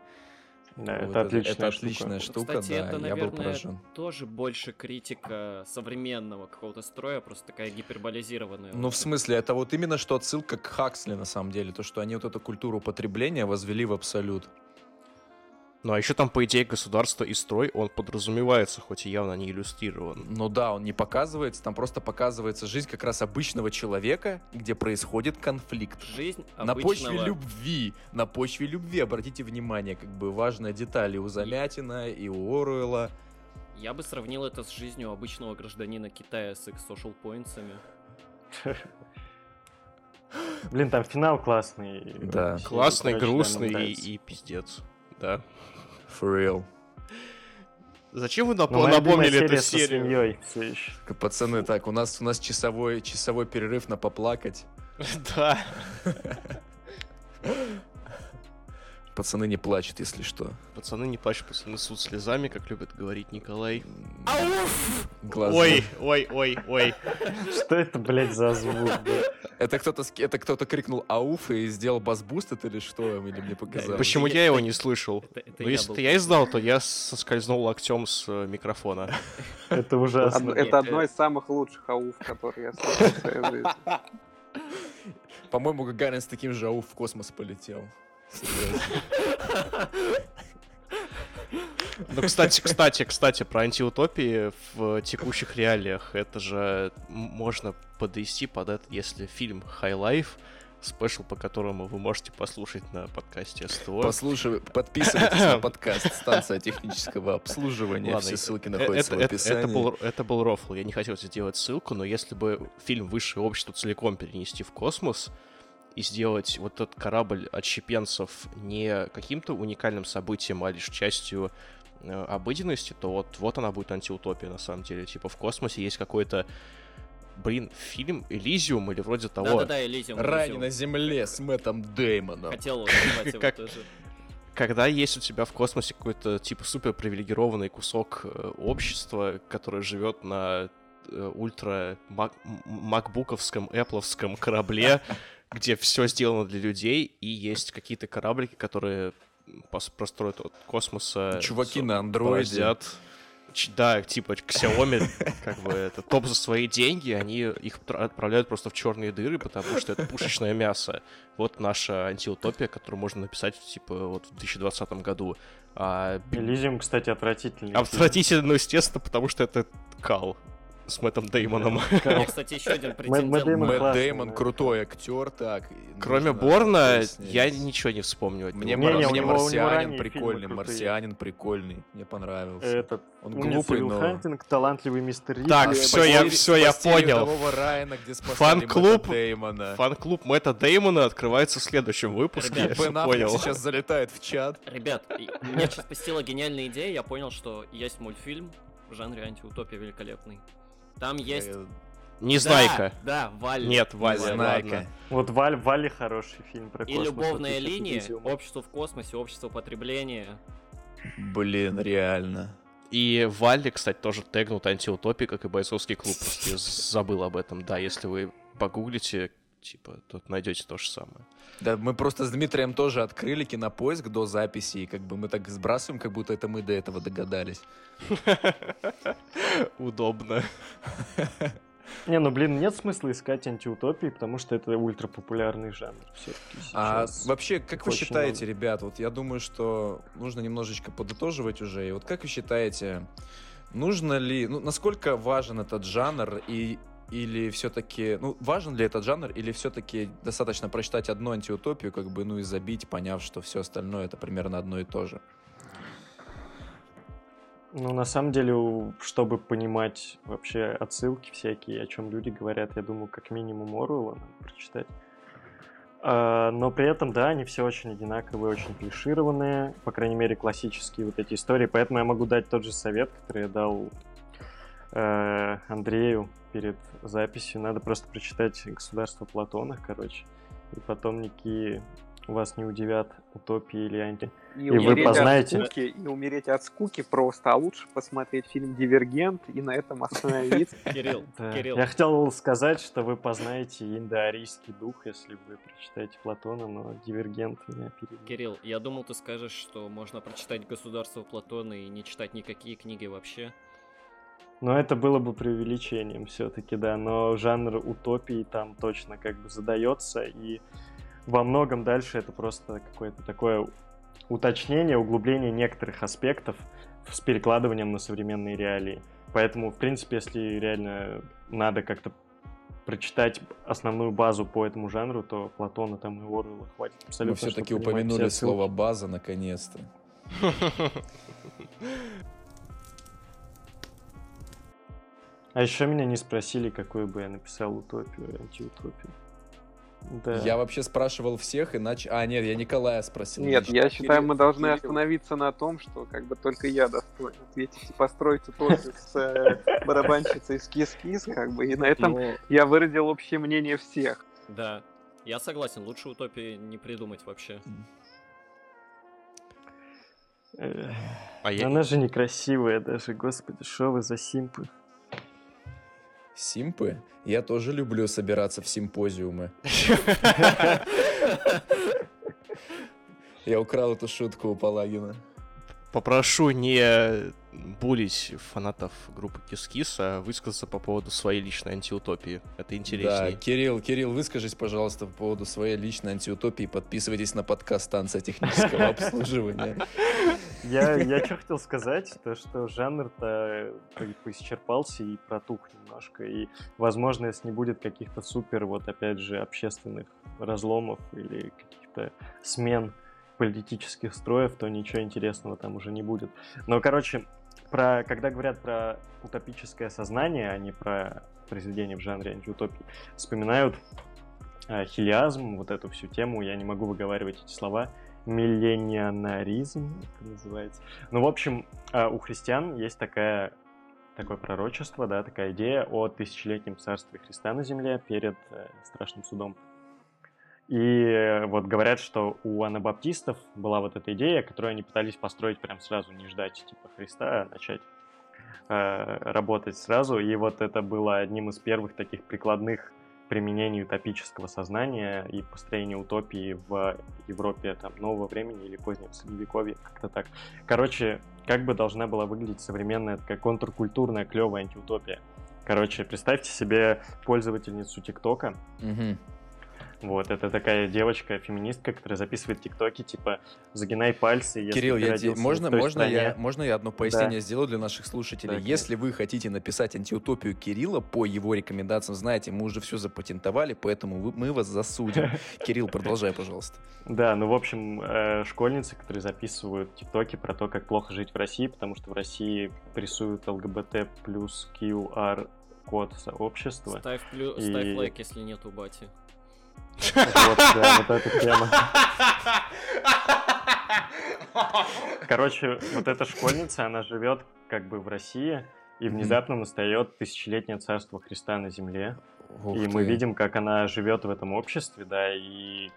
Да, это отличная штука. Кстати, да, это, наверное, я был поражен. Тоже больше критика современного какого-то строя, просто такая гиперболизированная. Ну, в смысле, это вот именно что отсылка к Хаксли, на самом деле, то, что они вот эту культуру потребления возвели в абсолют. Ну, а еще там, по идее, государство и строй, он подразумевается, хоть и явно не иллюстрирован. Ну да, он не показывается, там просто показывается жизнь как раз обычного человека, где происходит конфликт. Жизнь обычного... На почве любви, обратите внимание, как бы важная деталь и у Замятина, и у Оруэлла. Я бы сравнил это с жизнью обычного гражданина Китая с их social-поинтсами. Блин, там финал классный. Да. Классный, грустный и пиздец. Да. For real. Зачем вы напомнили эту серию? Пацаны, так, у нас часовой перерыв на поплакать. Да. Пацаны не плачут, если что. Пацаны не плачут, пацаны ссут слезами, как любит говорить Николай. Ой. Что это, блядь, за звук? Это кто-то крикнул «Ауф» и сделал бас-буст или что? Или мне показалось? Почему я его не слышал? Но если я издал, то я соскользнул локтем с микрофона. Это ужасно. Это одно из самых лучших «Ауф», которые я слышал в своей жизни. По-моему, Гагарин с таким же «Ауф» в космос полетел. Ну, кстати, про антиутопии в текущих реалиях. Это же можно подвести под это, если фильм High Life, спешл, по которому вы можете послушать на подкасте СТО. Подписывайтесь на подкаст «Станция технического обслуживания». Ладно, все ссылки находятся в описании. Это был рофл. Я не хотел сделать ссылку, но если бы фильм «Высшее общество» целиком перенести в космос и сделать вот этот корабль отщепенцев не каким-то уникальным событием, а лишь частью обыденности, то вот она будет антиутопия, на самом деле. Типа в космосе есть какой-то, фильм «Элизиум» или вроде того. Да-да-да, «Элизиум». «Рай на земле» с Мэттом Деймоном. Хотел его назвать его тоже. Когда есть у тебя в космосе какой-то типа суперпривилегированный кусок общества, которое живет на ультра макбуковском, эпловском корабле, где все сделано для людей, и есть какие-то кораблики, которые простроят от космоса. Чуваки на андроиде. Да, типа Xiaomi, как бы это топ за свои деньги, они их отправляют просто в черные дыры, потому что это пушечное мясо. Вот наша антиутопия, которую можно написать, типа, вот в 2020 году. Элизиум, кстати, отвратительный. Отвратительно, естественно, потому что это кал. С Мэттом Деймоном. Я, кстати, еще один претендент. Мэтт Деймон крутой актер, так. Кроме Борна я ничего не вспомню. Мне Марсианин прикольный, мне понравился. Он глупый, но... Хантинг, талантливый мистер Рид. Так, все, я понял. Фан-клуб Мэтта Деймона открывается в следующем выпуске. Понял. Сейчас залетает в чат. Ребят, меня сейчас посетила гениальная идея, я понял, что есть мультфильм в жанре антиутопия великолепный. Там есть... Незнайка. Да, Валли. Нет, Валли. Вот Валли хороший фильм про космос. И любовная линия, общество в космосе, общество потребления. Блин, реально. И Валли, кстати, тоже тегнут антиутопия, как и бойцовский клуб. Просто я забыл об этом. Да, если вы погуглите, типа, тут найдете то же самое. Да, мы просто с Дмитрием тоже открыли Кинопоиск до записи, и как бы мы так сбрасываем, как будто это мы до этого догадались. Удобно. Не, ну, блин, нет смысла искать антиутопии, потому что это ультрапопулярный жанр. А вообще, как вы считаете, ребят, вот я думаю, что нужно немножечко подытоживать уже, и вот как вы считаете, нужно ли, насколько важен этот жанр, или все-таки, важен ли этот жанр, или все-таки достаточно прочитать одну антиутопию, как бы, и забить, поняв, что все остальное это примерно одно и то же? На самом деле, чтобы понимать вообще отсылки всякие, о чем люди говорят, я думаю, как минимум Оруэлла надо прочитать. Но при этом, да, они все очень одинаковые, очень клишированные, по крайней мере, классические вот эти истории, поэтому я могу дать тот же совет, который я дал Андрею перед записью. Надо просто прочитать «Государство Платона», короче, и потом никакие вас не удивят утопии или анти... И вы познаете... от скуки, и умереть от скуки просто, а лучше посмотреть фильм «Дивергент» и на этом остановиться. Кирилл. Я хотел сказать, что вы познаете индоарийский дух, если вы прочитаете Платона, но «Дивергент» меня перебил. Кирилл, я думал, ты скажешь, что можно прочитать «Государство Платона» и не читать никакие книги вообще. Но это было бы преувеличением все-таки, да, но жанр утопии там точно как бы задается, и во многом дальше это просто какое-то такое уточнение, углубление некоторых аспектов с перекладыванием на современные реалии. Поэтому, в принципе, если реально надо как-то прочитать основную базу по этому жанру, то Платона там и Оруэлла хватит абсолютно. Мы все-таки упомянули слово «база» наконец-то. А еще меня не спросили, какую бы я написал утопию и антиутопию. Да. Я вообще спрашивал всех, иначе... А, нет, я Николая спросил. Нет, я считаю, мы должны остановиться на том, что как бы только я достоин ответить и построить утопию с барабанщицей из Кис-Кис, как бы, и на этом я выразил общее мнение всех. Да, я согласен, лучше утопии не придумать вообще. Она же некрасивая даже, господи, шо вы за симпы. Симпы? Я тоже люблю собираться в симпозиумы. Я украл эту шутку у Палагина. Попрошу не булить фанатов группы Кис-Кис, а высказаться по поводу своей личной антиутопии. Это интереснее. Да, Кирилл, выскажись, пожалуйста, по поводу своей личной антиутопии. Подписывайтесь на подкаст «Станция технического обслуживания». Я что хотел сказать, то что жанр-то поисчерпался и протух немножко. И, возможно, если не будет каких-то супер, вот опять же, общественных разломов или каких-то смен политических строев, то ничего интересного там уже не будет. Но, короче, когда говорят про утопическое сознание, а не про произведение в жанре антиутопии, вспоминают хилиазм, вот эту всю тему, я не могу выговаривать эти слова, миллениаризм, это называется. Ну, в общем, у христиан есть такое пророчество, да, такая идея о тысячелетнем царстве Христа на земле перед страшным судом. И вот говорят, что у анабаптистов была вот эта идея, которую они пытались построить прям сразу, не ждать типа Христа, а начать работать сразу. И вот это было одним из первых таких прикладных применений утопического сознания и построения утопии в Европе там нового времени или позднего средневековья, как-то так. Короче, как бы должна была выглядеть современная такая контркультурная клевая антиутопия. Короче, представьте себе пользовательницу ТикТока. Угу. Вот, это такая девочка-феминистка, которая записывает тиктоки, типа, загинай пальцы, если Кирилл, ты родился в той стране. Можно я одно пояснение сделаю для наших слушателей? Да, если вы хотите написать антиутопию Кирилла по его рекомендациям, знаете, мы уже все запатентовали, поэтому мы вас засудим. Кирилл, продолжай, пожалуйста. Да, ну, в общем, школьницы, которые записывают тиктоки про то, как плохо жить в России, потому что в России прессуют ЛГБТ плюс QR код сообщества. Ставь лайк, если нету бати. Вот, да, вот эта тема. Короче, вот эта школьница, она живет как бы в России, и внезапно настает тысячелетнее царство Христа на земле. И мы видим, как она живет в этом обществе, да, и,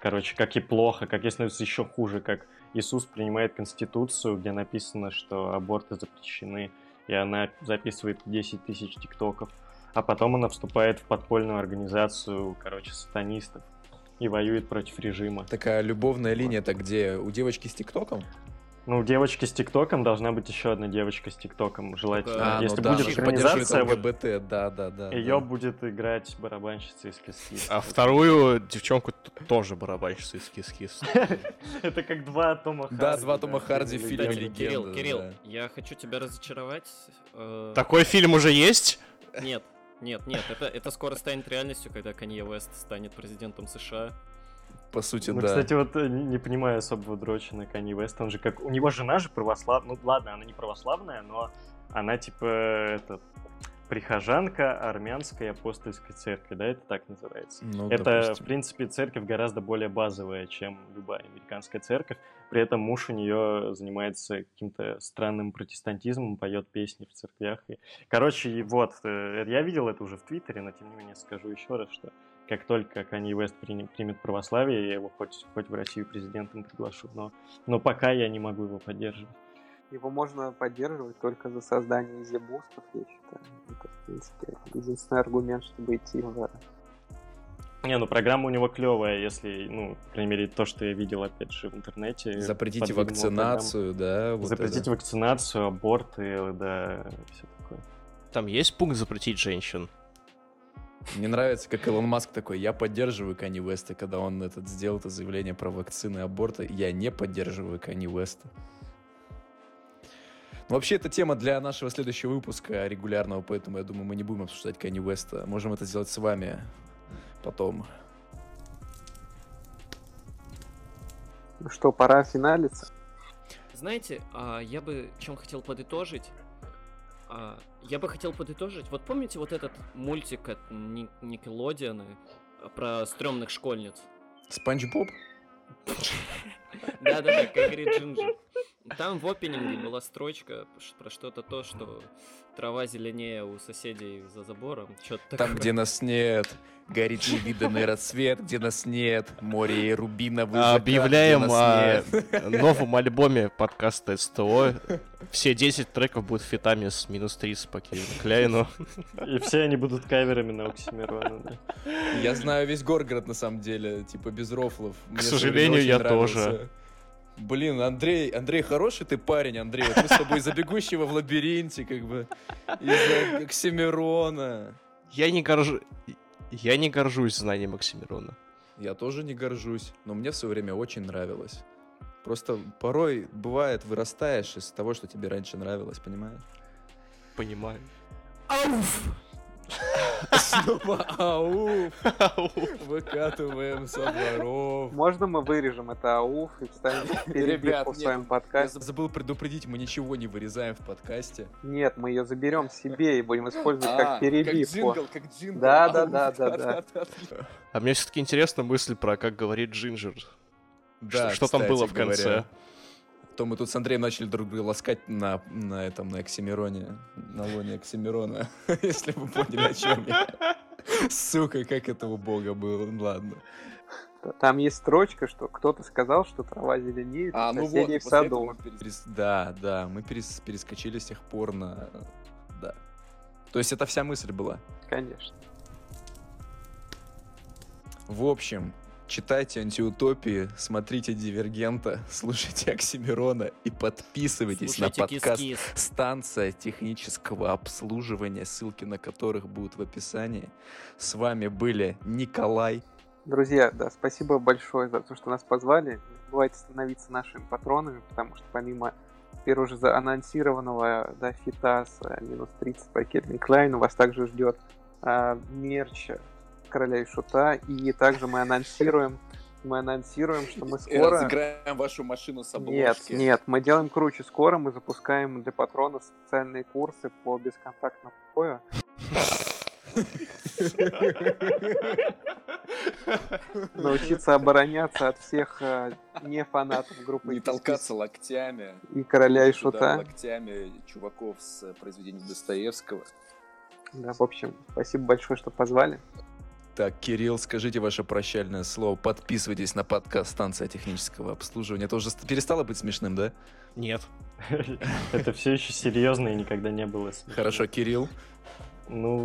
короче, как и плохо, как ей становится еще хуже, как Иисус принимает Конституцию, где написано, что аборты запрещены, и она записывает 10 тысяч тиктоков. А потом она вступает в подпольную организацию, короче, сатанистов и воюет против режима. Такая любовная линия-то где? У девочки с ТикТоком? Ну, у девочки с ТикТоком должна быть еще одна девочка с ТикТоком, желательно. Если будет экранизация, ЛГБТ, ее будет играть барабанщица из Кис-Кис. А вторую девчонку тоже барабанщица из Кис-Кис. Это как два Тома Харди. Да, два Тома Харди в фильме «Легенда». Кирилл, я хочу тебя разочаровать. Такой фильм уже есть? Нет, это скоро станет реальностью, когда Канье Уэст станет президентом США. По сути, да. Ну, кстати, вот не понимаю особого дроча на Канье Уэст. Он же как... У него жена же православная. Ну, ладно, она не православная, но она, типа, прихожанка армянской апостольской церкви, да, это так называется. Ну, это, допустим, в принципе, церковь гораздо более базовая, чем любая американская церковь. При этом муж у нее занимается каким-то странным протестантизмом, поет песни в церквях. Короче, вот, я видел это уже в Твиттере, но тем не менее скажу еще раз, что как только Канье Уэст примет православие, я его хоть в Россию президентом приглашу, но пока я не могу его поддерживать. Его можно поддерживать только за создание зебустов, я считаю. Это, в принципе, единственный аргумент, чтобы идти в... Не, программа у него клевая, если, по крайней мере, то, что я видел, опять же, в интернете. Запретите вакцинацию, да? Вот запретите вакцинацию, аборты, да, все такое. Там есть пункт запретить женщин? Мне нравится, как Илон Маск такой: я поддерживаю Канье Уэста, когда он сделал это заявление про вакцины и аборты. Я не поддерживаю Канье Уэста. Вообще, это тема для нашего следующего выпуска регулярного, поэтому, я думаю, мы не будем обсуждать Канье Уэста. Можем это сделать с вами потом. Ну что, пора финалиться? Знаете, я бы чем хотел подытожить? Я бы хотел подытожить. Вот помните вот этот мультик от Никелодиана про стрёмных школьниц? Спанч Боб? Да-да-да, как говорит Джинджи. Там в опенинге была строчка про что-то то, что трава зеленее у соседей за забором. Что-то там, где нас нет, горит невиданный рассвет, где нас нет, море рубиновый закат. Объявляем о новом альбоме подкаста СТО. Все 10 треков будут фитами с минус 30 по Кельвину Кляйну. И все они будут каверами на Оксимирона. Я знаю весь Горгород, на самом деле, типа без рофлов. К сожалению, я тоже. Блин, Андрей, хороший ты парень, Андрей. Вот мы с тобой из-за «Бегущего в лабиринте», как бы, из-за Оксимирона. Я не горжусь знанием Оксимирона. Я тоже не горжусь, но мне в свое время очень нравилось. Просто порой бывает, вырастаешь из того, что тебе раньше нравилось, понимаешь? Понимаю. Ауф! Снова ауф. Выкатываем со дворов. Можно мы вырежем это ауф и вставим перебивку в своем подкасте? Я забыл предупредить, мы ничего не вырезаем в подкасте. Нет, мы ее заберем себе и будем использовать как перебивку. Как джингл. Да. А мне все-таки интересна мысль про «Как говорит Джинджер». Да, что там было в конце? То мы тут с Андреем начали друг друга ласкать на Оксимироне, на лоне Оксимирона, если вы поняли, о чем я. Сука, как этого бога было, ладно. Там есть строчка, что кто-то сказал, что трава зеленеет в соседних садов. Да, мы перескочили с тех пор на... Да. То есть это вся мысль была? Конечно. В общем... Читайте «Антиутопии», смотрите «Дивергента», слушайте «Оксимирона» и подписывайтесь, слушайте, на подкаст «Кис-Кис». «Станция технического обслуживания», ссылки на которых будут в описании. С вами были Николай. Друзья, да, спасибо большое за то, что нас позвали. Не забывайте становиться нашими патронами, потому что помимо первого же заанонсированного фита с минус 30 по Кельвину Кляйну, вас также ждет мерч «Короля и Шута», и также мы анонсируем, что мы скоро... Разыграем вашу машину с обложки. Нет, мы делаем круче. Скоро мы запускаем для патронов специальные курсы по бесконтактному бою. Научиться обороняться от всех нефанатов группы. Не толкаться локтями. И «Короля и Шута». Локтями чуваков с произведений Достоевского. Да, в общем, спасибо большое, что позвали. Так, Кирилл, скажите ваше прощальное слово. Подписывайтесь на подкаст «Станция технического обслуживания». Это уже перестало быть смешным, да? Нет. Это все еще серьезно и никогда не было смешно. Хорошо, Кирилл.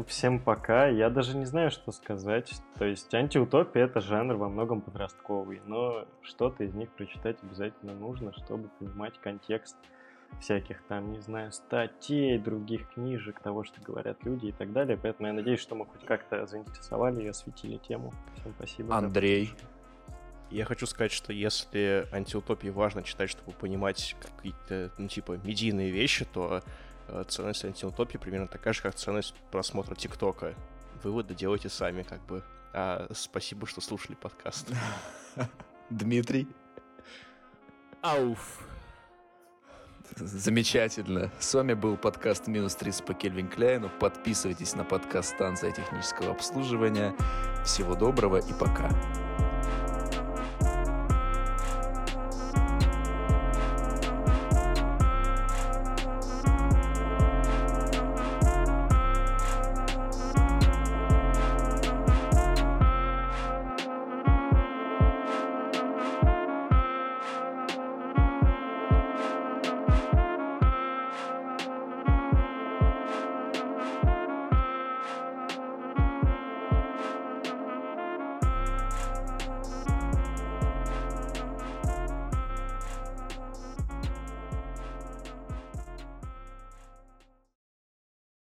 Всем пока. Я даже не знаю, что сказать. То есть антиутопия — это жанр во многом подростковый, но что-то из них прочитать обязательно нужно, чтобы понимать контекст всяких там, не знаю, статей, других книжек, того, что говорят люди и так далее. Поэтому я надеюсь, что мы хоть как-то заинтересовали и осветили тему. Всем спасибо. Андрей. Я хочу сказать, что если антиутопии важно читать, чтобы понимать какие-то, медийные вещи, то ценность антиутопии примерно такая же, как ценность просмотра ТикТока. Выводы делайте сами, как бы. Спасибо, что слушали подкаст. Дмитрий. Ауф. Замечательно. С вами был подкаст «Минус 30 по Кельвин Кляйну». Подписывайтесь на подкаст «Станция технического обслуживания». Всего доброго и пока.